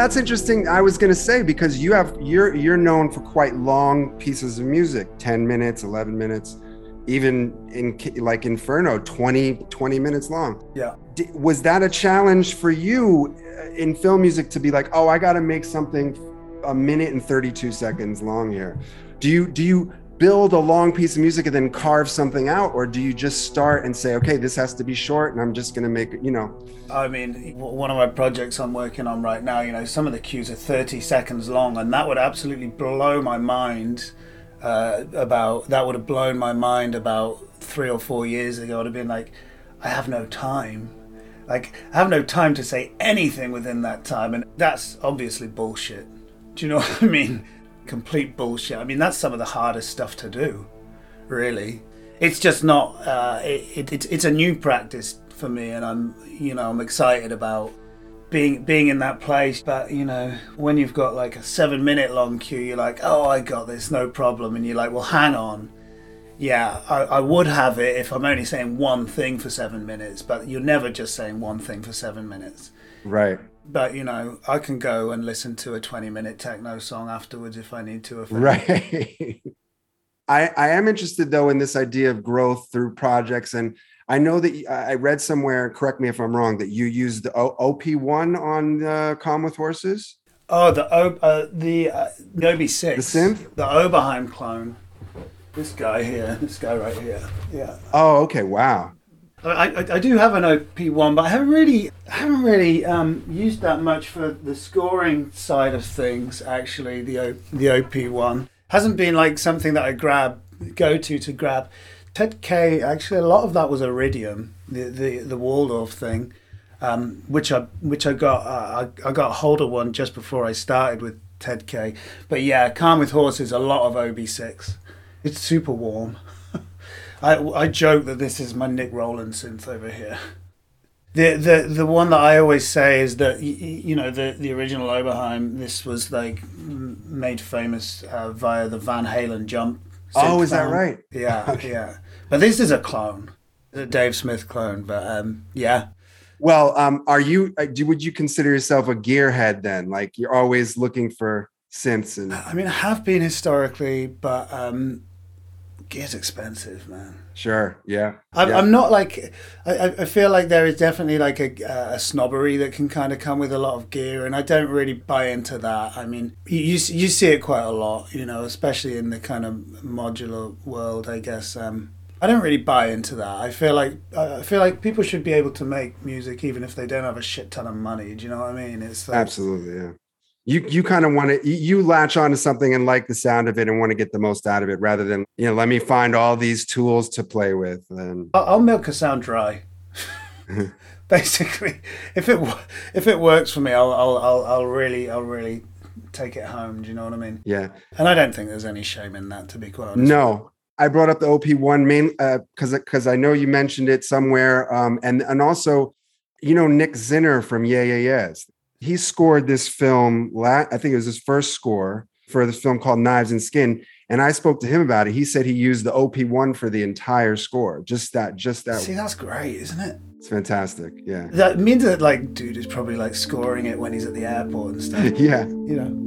that's interesting. I was going to say, because you have you're you're known for quite long pieces of music, ten minutes, eleven minutes, even in like Inferno, twenty minutes long. Yeah. D- was that a challenge for you in film music to be like, oh, I got to make something a minute and thirty-two seconds long here? Do you do you build a long piece of music and then carve something out, or do you just start and say, okay, this has to be short and I'm just going to make it, you know? I mean, one of my projects I'm working on right now, you know, some of the cues are thirty seconds long, and that would absolutely blow my mind uh, about, that would have blown my mind about three or four years ago. I would have been like, I have no time. Like, I have no time to say anything within that time. And that's obviously bullshit. Do you know what I mean? Complete bullshit. I mean, that's some of the hardest stuff to do, really. It's just not uh it, it it's a new practice for me, and I'm you know I'm excited about being being in that place. But you know, when you've got like a seven minute long queue, you're like, oh, I got this, no problem. And you're like, well, hang on, yeah, I, I would have it if I'm only saying one thing for seven minutes, but you're never just saying one thing for seven minutes, right? But, you know, I can go and listen to a twenty minute techno song afterwards if I need to. If right. I, I am interested, though, in this idea of growth through projects. And I know that I read somewhere, correct me if I'm wrong, that you used the O P one on the Calm With Horses. Oh, the o, uh, the, uh, the O B six. The synth? The Oberheim clone. This guy here. This guy right here. Yeah. Oh, okay. Wow. I, I, I do have an O P one, but I haven't really I haven't really um, used that much for the scoring side of things. Actually, the o, the O P one hasn't been like something that I grab go to to grab. Ted K, actually, a lot of that was Iridium, the the, the Waldorf thing, um, which I which I got uh, I I got a hold of one just before I started with Ted K. But yeah, Calm With Horses, a lot of O B six. It's super warm. I, I joke that this is my Nick Rowland synth over here. The the the one that I always say is that, you, you know, the, the original Oberheim, this was like made famous uh, via the Van Halen Jump. Oh, is clone. That right? Yeah, okay. Yeah. But this is a clone, a Dave Smith clone, but um, yeah. Well, um, are you, would you consider yourself a gearhead then? Like, you're always looking for synths and... I mean, I have been historically, but... Um, gear's expensive, man. Sure. Yeah. I'm, yeah. I'm not like, I, I feel like there is definitely like a, a snobbery that can kind of come with a lot of gear, and I don't really buy into that. I mean, you you see it quite a lot, you know, especially in the kind of modular world, I guess. Um, I don't really buy into that. I feel like I feel like people should be able to make music even if they don't have a shit ton of money. Do you know what I mean? It's like, absolutely, yeah. You you kind of want to, you latch onto something and like the sound of it and want to get the most out of it, rather than, you know, let me find all these tools to play with. And I'll milk a sound dry. Basically, if it if it works for me, I'll I'll I'll I'll really I'll really take it home. Do you know what I mean? Yeah. And I don't think there's any shame in that, to be quite honest. No, I brought up the O P one main because uh, because I know you mentioned it somewhere, um, and and also, you know, Nick Zinner from Yeah Yeah Yeahs. He scored this film, I think it was his first score for the film called Knives and Skin. And I spoke to him about it. He said he used the O P one for the entire score. Just that, just that. See, that's great, isn't it? It's fantastic. Yeah. That means that, like, dude is probably like scoring it when he's at the airport and stuff. Yeah. You know.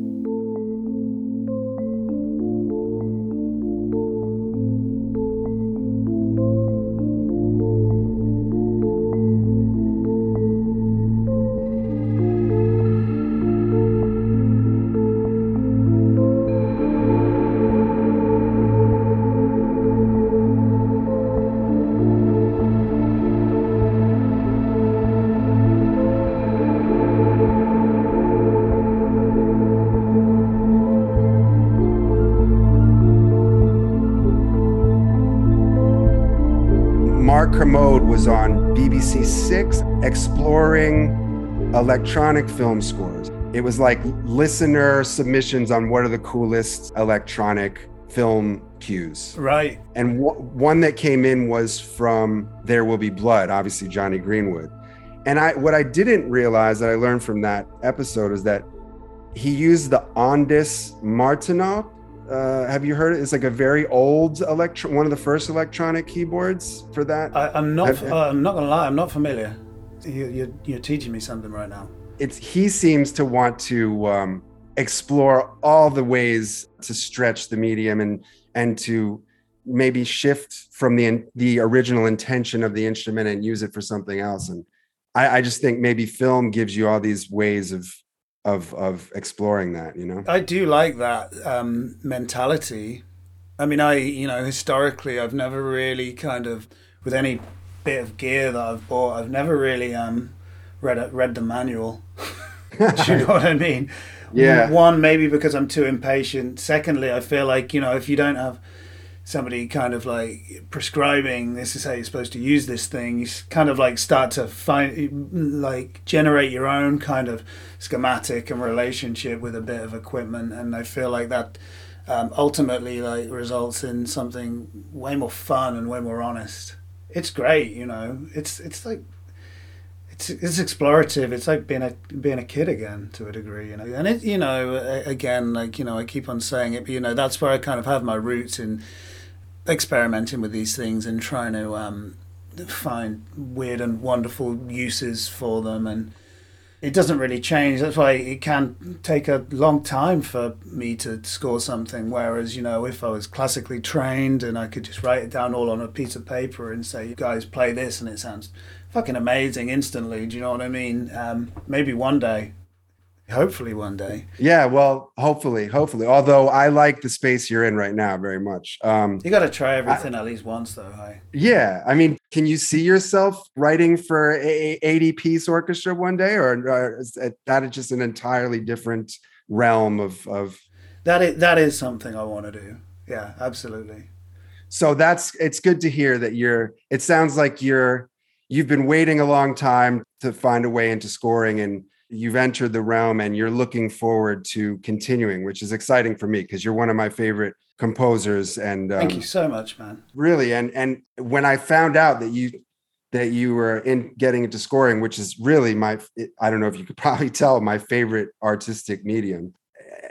Kermode was on B B C Six exploring electronic film scores. It was like listener submissions on what are the coolest electronic film cues. Right. And w- one that came in was from There Will Be Blood, obviously Johnny Greenwood. And I what I didn't realize that I learned from that episode is that he used the Ondas Martinov. Uh, have you heard it? It's like a very old electro, one of the first electronic keyboards for that. I, I'm not. Have, uh, I'm not gonna lie. I'm not familiar. You, you're, you're teaching me something right now. it's he seems to want to um, explore all the ways to stretch the medium and and to maybe shift from the the original intention of the instrument and use it for something else. And I, I just think maybe film gives you all these ways of of of exploring that, you know? I do like that um, mentality. I mean, I, you know, historically, I've never really kind of, with any bit of gear that I've bought, I've never really um, read a, read the manual. Do you know what I mean? Yeah. One, maybe because I'm too impatient. Secondly, I feel like, you know, if you don't have somebody kind of like prescribing, this is how you're supposed to use this thing, you kind of like start to find, like generate your own kind of schematic and relationship with a bit of equipment. And I feel like that um, ultimately like results in something way more fun and way more honest. It's great, you know, it's, it's like, it's, it's explorative. It's like being a, being a kid again to a degree, you know, and it, you know, again, like, you know, I keep on saying it, but you know, that's where I kind of have my roots in experimenting with these things and trying to um, find weird and wonderful uses for them. And it doesn't really change. That's why it can take a long time for me to score something. Whereas, you know, if I was classically trained and I could just write it down all on a piece of paper and say, you guys play this and it sounds fucking amazing instantly. Do you know what I mean? Um, maybe one day. Hopefully one day. Yeah, well, hopefully, hopefully. Although I like the space you're in right now very much. Um, you got to try everything I, at least once, though. Hey? Yeah, I mean, can you see yourself writing for a eighty-piece orchestra one day, or, or is that is just an entirely different realm of of? That is that is something I want to do. Yeah, absolutely. So that's it's good to hear that you're. It sounds like you're you've been waiting a long time to find a way into scoring and. You've entered the realm and you're looking forward to continuing, which is exciting for me because you're one of my favorite composers. And um, thank you so much, man. Really. And and when I found out that you that you were in getting into scoring, which is really my, I don't know if you could probably tell, my favorite artistic medium.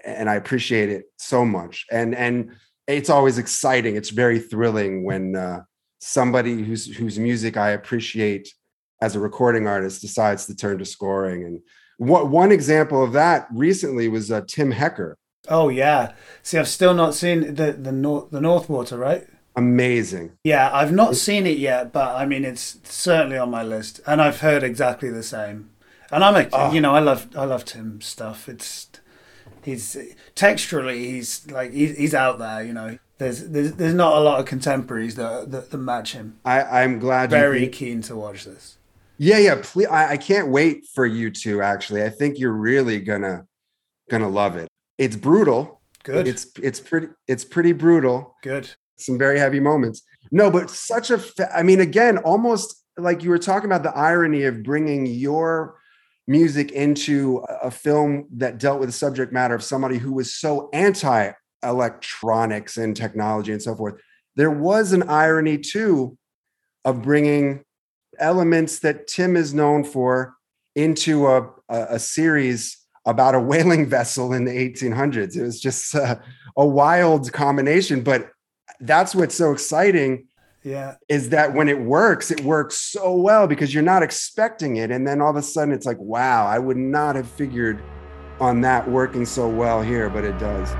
And I appreciate it so much. And and it's always exciting. It's very thrilling when uh, somebody whose whose music I appreciate as a recording artist decides to turn to scoring. And What one example of that recently was uh, Tim Hecker. Oh yeah, see, I've still not seen the the North the Northwater, right? Amazing. Yeah, I've not seen it yet, but I mean, it's certainly on my list, and I've heard exactly the same. And I'm a, oh. you know, I love I love Tim's stuff. It's he's texturally, he's like he's, he's out there, you know. There's, there's there's not a lot of contemporaries that that, that match him. I, I'm glad. Very you... keen to watch this. Yeah, yeah. Please, I, I can't wait for you to actually. I think you're really gonna gonna love it. It's brutal. Good. It's it's pretty it's pretty brutal. Good. Some very heavy moments. No, but such a. Fa- I mean, again, almost like you were talking about the irony of bringing your music into a, a film that dealt with the subject matter of somebody who was so anti-electronics and technology and so forth. There was an irony too of bringing elements that Tim is known for into a, a, a series about a whaling vessel in the eighteen hundreds. It was just uh, a wild combination, but that's what's so exciting. Yeah, is that when it works, it works so well because you're not expecting it. And then all of a sudden it's like, wow, I would not have figured on that working so well here, but it does.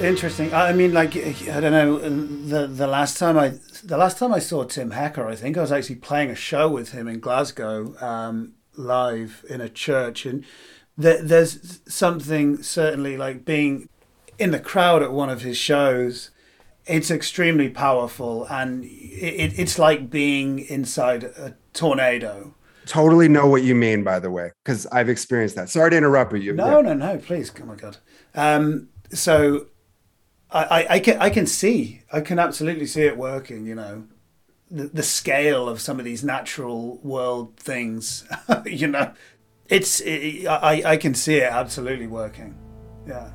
Interesting. I mean, like, I don't know, the the last time I the last time I saw Tim Hecker, I think I was actually playing a show with him in Glasgow, um, live in a church. And th- there's something certainly like being in the crowd at one of his shows. It's extremely powerful, and it, it's like being inside a tornado. Totally know what you mean, by the way, because I've experienced that. Sorry to interrupt you. No, yeah. no, no, please. Oh, my God. Um, so... I, I can I can see I can absolutely see it working, you know. the, the scale of some of these natural world things, you know, it's it, I, I can see it absolutely working. Yeah.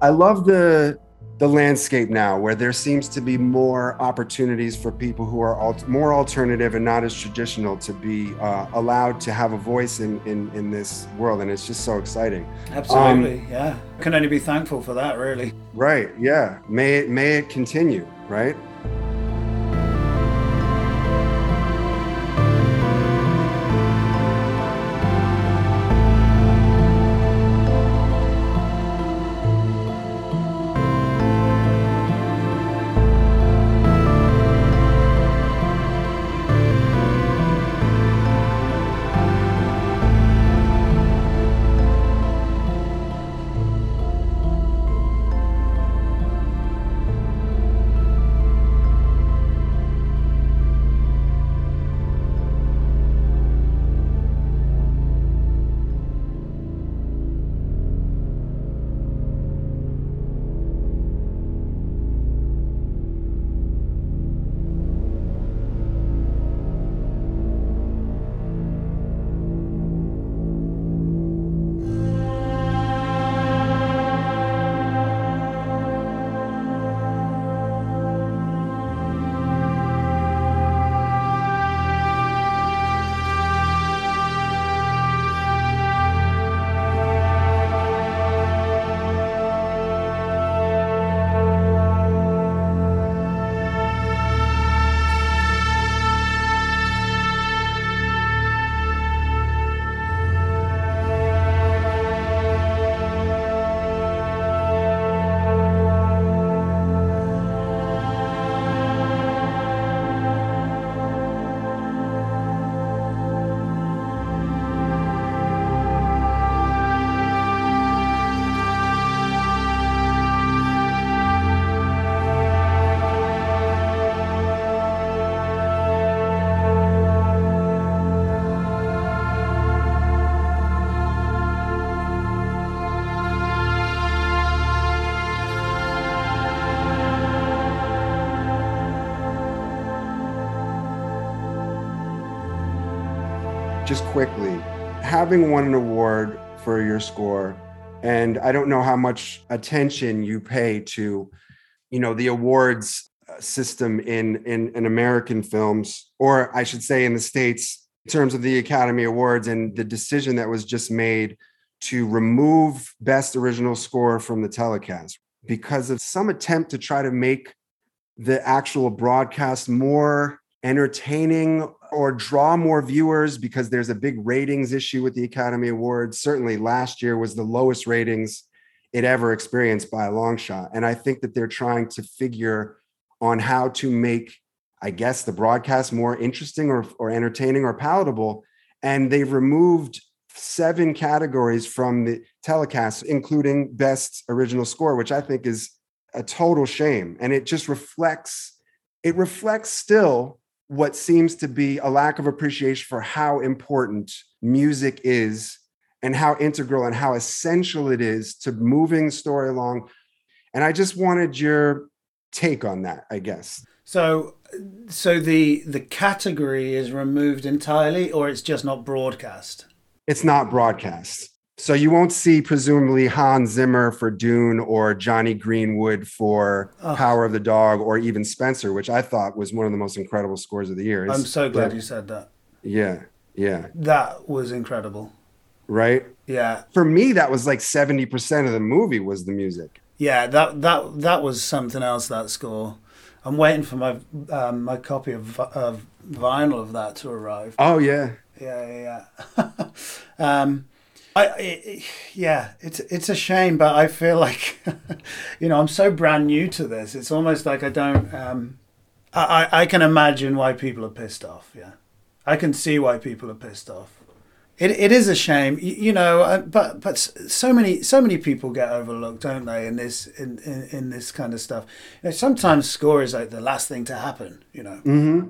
I love the the landscape now where there seems to be more opportunities for people who are al- more alternative and not as traditional to be uh, allowed to have a voice in, in, in this world. And it's just so exciting. Absolutely, um, yeah. I can only be thankful for that, really. Right, yeah. May it, may it continue, right? Just quickly, having won an award for your score, and I don't know how much attention you pay to, you know, the awards system in, in, in American films, or I should say in the States, in terms of the Academy Awards and the decision that was just made to remove Best Original Score from the telecast because of some attempt to try to make the actual broadcast more entertaining or draw more viewers, because there's a big ratings issue with the Academy Awards. Certainly last year was the lowest ratings it ever experienced by a long shot. And I think that they're trying to figure on how to make, I guess, the broadcast more interesting or, or entertaining or palatable. And they've removed seven categories from the telecast, including Best Original Score, which I think is a total shame. And it just reflects, it reflects still what seems to be a lack of appreciation for how important music is and how integral and how essential it is to moving story along. And I just wanted your take on that, I guess. So so the the category is removed entirely, or it's just not broadcast? It's not broadcast. So you won't see, presumably, Hans Zimmer for Dune or Johnny Greenwood for oh. Power of the Dog or even Spencer, which I thought was one of the most incredible scores of the year. It's, I'm so glad but, you said that. Yeah, yeah. That was incredible. Right? Yeah. For me, that was like seventy percent of the movie was the music. Yeah, that that that was something else, that score. I'm waiting for my um, my copy of, of vinyl of that to arrive. Oh, yeah. Yeah, yeah, yeah. um, I, it, yeah, it's it's a shame, but I feel like, you know, I'm so brand new to this. It's almost like I don't, um, I, I can imagine why people are pissed off. Yeah, I can see why people are pissed off. It It is a shame, you, you know, but but so many so many people get overlooked, don't they, in this in, in, in this kind of stuff. You know, sometimes score is like the last thing to happen, you know. Mm-hmm.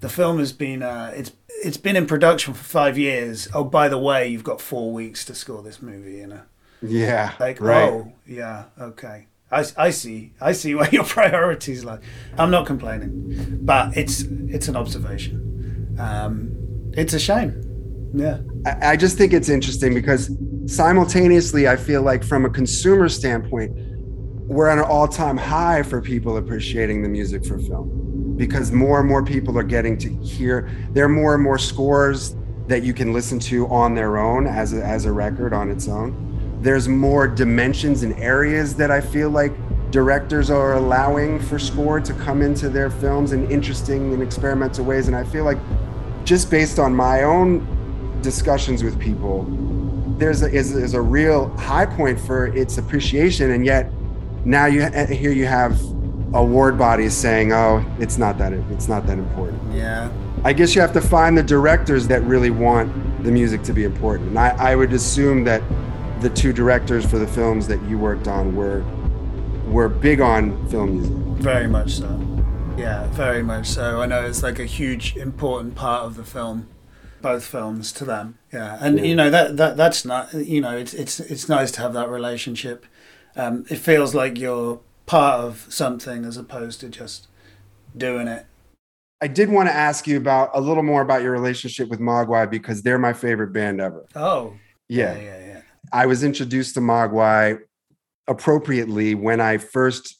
The film has been, uh, it's it's been in production for five years. Oh, by the way, you've got four weeks to score this movie, you know? Yeah, like, right. Oh, yeah, okay. I, I see I see where your priorities lie. I'm not complaining, but it's it's an observation. Um, it's a shame. Yeah. I, I just think it's interesting because simultaneously, I feel like from a consumer standpoint, we're at an all-time high for people appreciating the music for film because more and more people are getting to hear. There are more and more scores that you can listen to on their own as a, as a record on its own. There's more dimensions and areas that I feel like directors are allowing for score to come into their films in interesting and experimental ways. And I feel like just based on my own discussions with people, there's a, is, is a real high point for its appreciation. And yet now you here you have award bodies saying, oh, it's not that it's not that important. Yeah. I guess you have to find the directors that really want the music to be important. And I, I would assume that the two directors for the films that you worked on were were big on film music. Very much so. Yeah, very much so. I know it's like a huge important part of the film, both films to them. Yeah, and yeah. you know that that that's not you know it's it's it's nice to have that relationship. Um, it feels like you're part of something as opposed to just doing it. I did want to ask you about a little more about your relationship with Mogwai because they're my favorite band ever. Oh. Yeah. Yeah. yeah, yeah. I was introduced to Mogwai appropriately when I first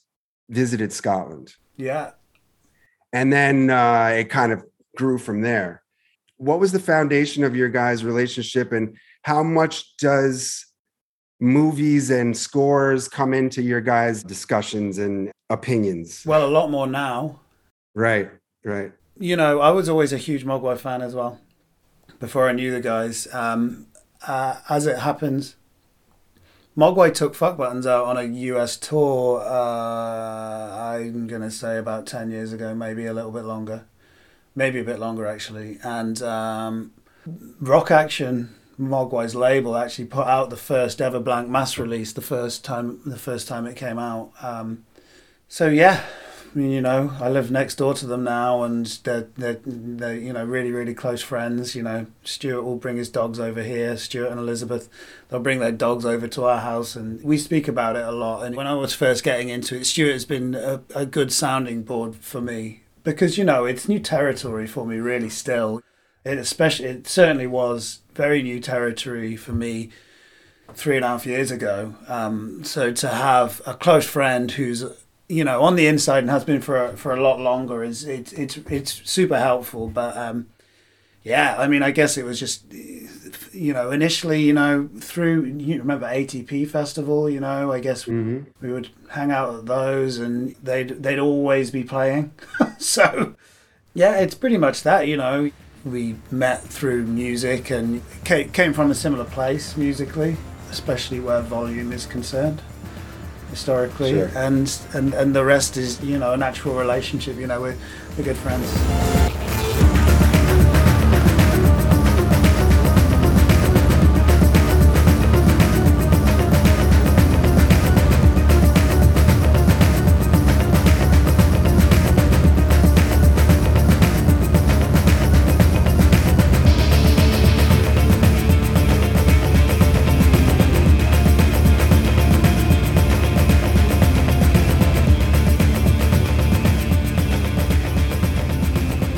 visited Scotland. Yeah. And then uh, it kind of grew from there. What was the foundation of your guys' relationship and how much does movies and scores come into your guys' discussions and opinions? Well, a lot more now. Right, right. You know, I was always a huge Mogwai fan as well before I knew the guys. Um, uh, as it happens, Mogwai took Fuck Buttons out on a U S tour, uh, I'm going to say about ten years ago, maybe a little bit longer. Maybe a bit longer, actually. And um, Rock Action, Mogwai's label, actually put out the first ever Blank Mass release the first time the first time it came out. Um, so, yeah, you know, I live next door to them now and they're, they're, they're, you know, really, really close friends. You know, Stuart will bring his dogs over here, Stuart and Elizabeth. They'll bring their dogs over to our house and we speak about it a lot. And when I was first getting into it, Stuart has been a, a good sounding board for me because, you know, it's new territory for me really still. It especially, it certainly was very new territory for me three and a half years ago. Um, so to have a close friend who's, you know, on the inside and has been for a, for a lot longer is it's it's it's super helpful. But um, yeah, I mean, I guess it was just, you know, initially, you know, through, you remember A T P Festival, you know, I guess mm-hmm. we would hang out at those and they'd they'd always be playing. So yeah, it's pretty much that, you know. We met through music and came from a similar place musically, especially where volume is concerned historically. Sure. And, and and the rest is, you know, a natural relationship. You know, we're, we're good friends.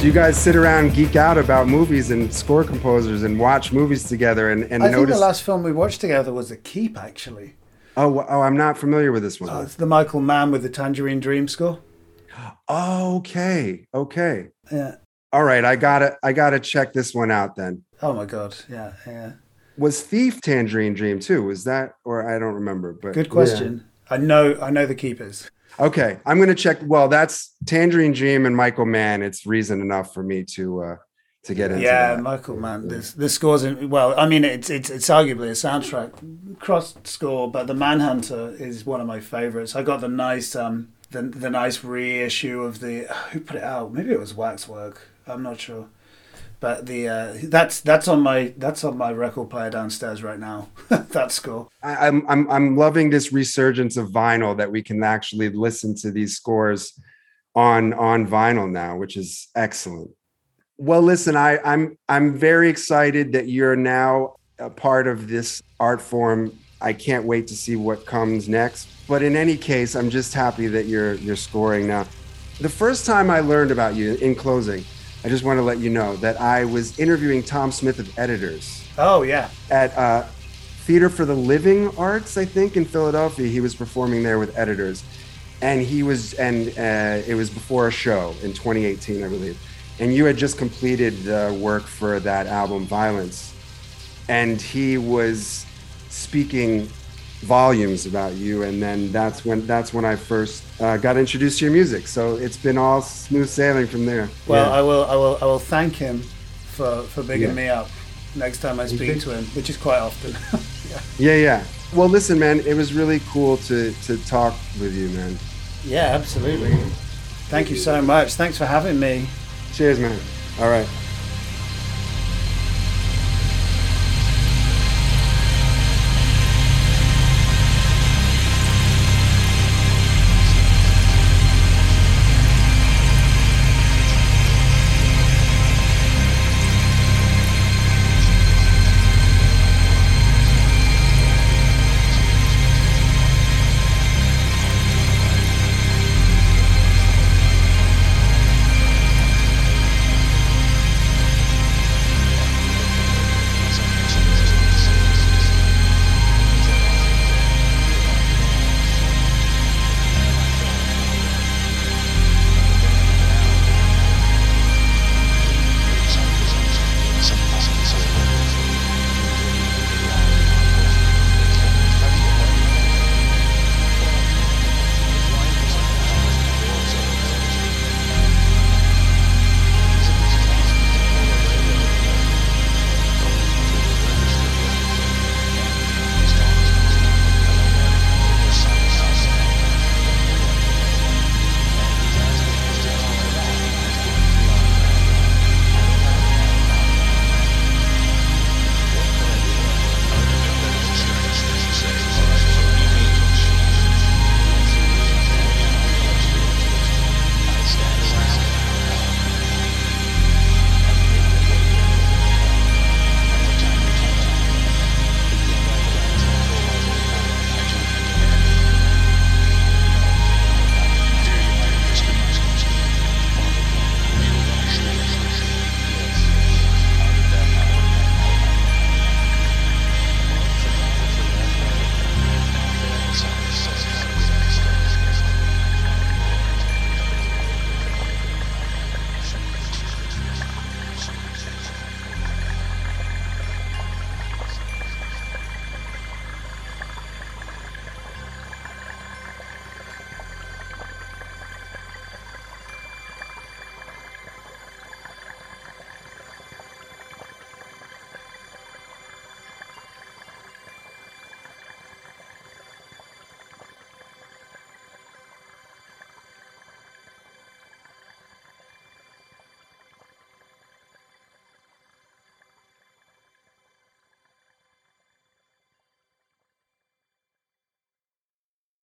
You guys sit around, geek out about movies and score composers, and watch movies together. And, and I notice... think the last film we watched together was The Keep, actually. Oh, oh, I'm not familiar with this one. Oh, it's the Michael Mann with the Tangerine Dream score. Okay, okay, yeah. All right, I gotta, I gotta check this one out then. Oh my god, yeah, yeah. Was Thief Tangerine Dream too? Was that, or I don't remember? But good question. Yeah. I know, I know The Keep is. Okay, I'm going to check. Well, that's Tangerine Dream and Michael Mann. It's reason enough for me to uh, to get into yeah, that. Michael Mann. Yeah. The score's, in, well, I mean, it's, it's it's arguably a soundtrack cross score, but the Manhunter is one of my favorites. I got the nice um the the nice reissue of the who put it out. Maybe it was Waxwork. I'm not sure, but the uh, that's that's on my that's on my record player downstairs right now. That score. I, I'm I'm I'm loving this resurgence of vinyl that we can actually listen to these scores on on vinyl now, which is excellent. Well, listen, I I'm I'm very excited that you're now a part of this art form I can't wait to see what comes next. But in any case, I'm just happy that you're you're scoring now. The first time I learned about you, in closing, I just want to let you know that I was interviewing Tom Smith of Editors. Oh, yeah. At uh, Theater for the Living Arts, I think, in Philadelphia. He was performing there with Editors. And he was, and uh, it was before a show in twenty eighteen, I believe. And you had just completed the work for that album, Violence. And he was speaking volumes about you, and then that's when that's when I first uh, got introduced to your music. So it's been all smooth sailing from there. Well, yeah. I will, I will, I will thank him for for bigging yeah. me up next time I speak to him, which is quite often. yeah. yeah, yeah. Well, listen, man, it was really cool to to talk with you, man. Yeah, absolutely. Thank you so much. Thanks for having me. Cheers, man. All right.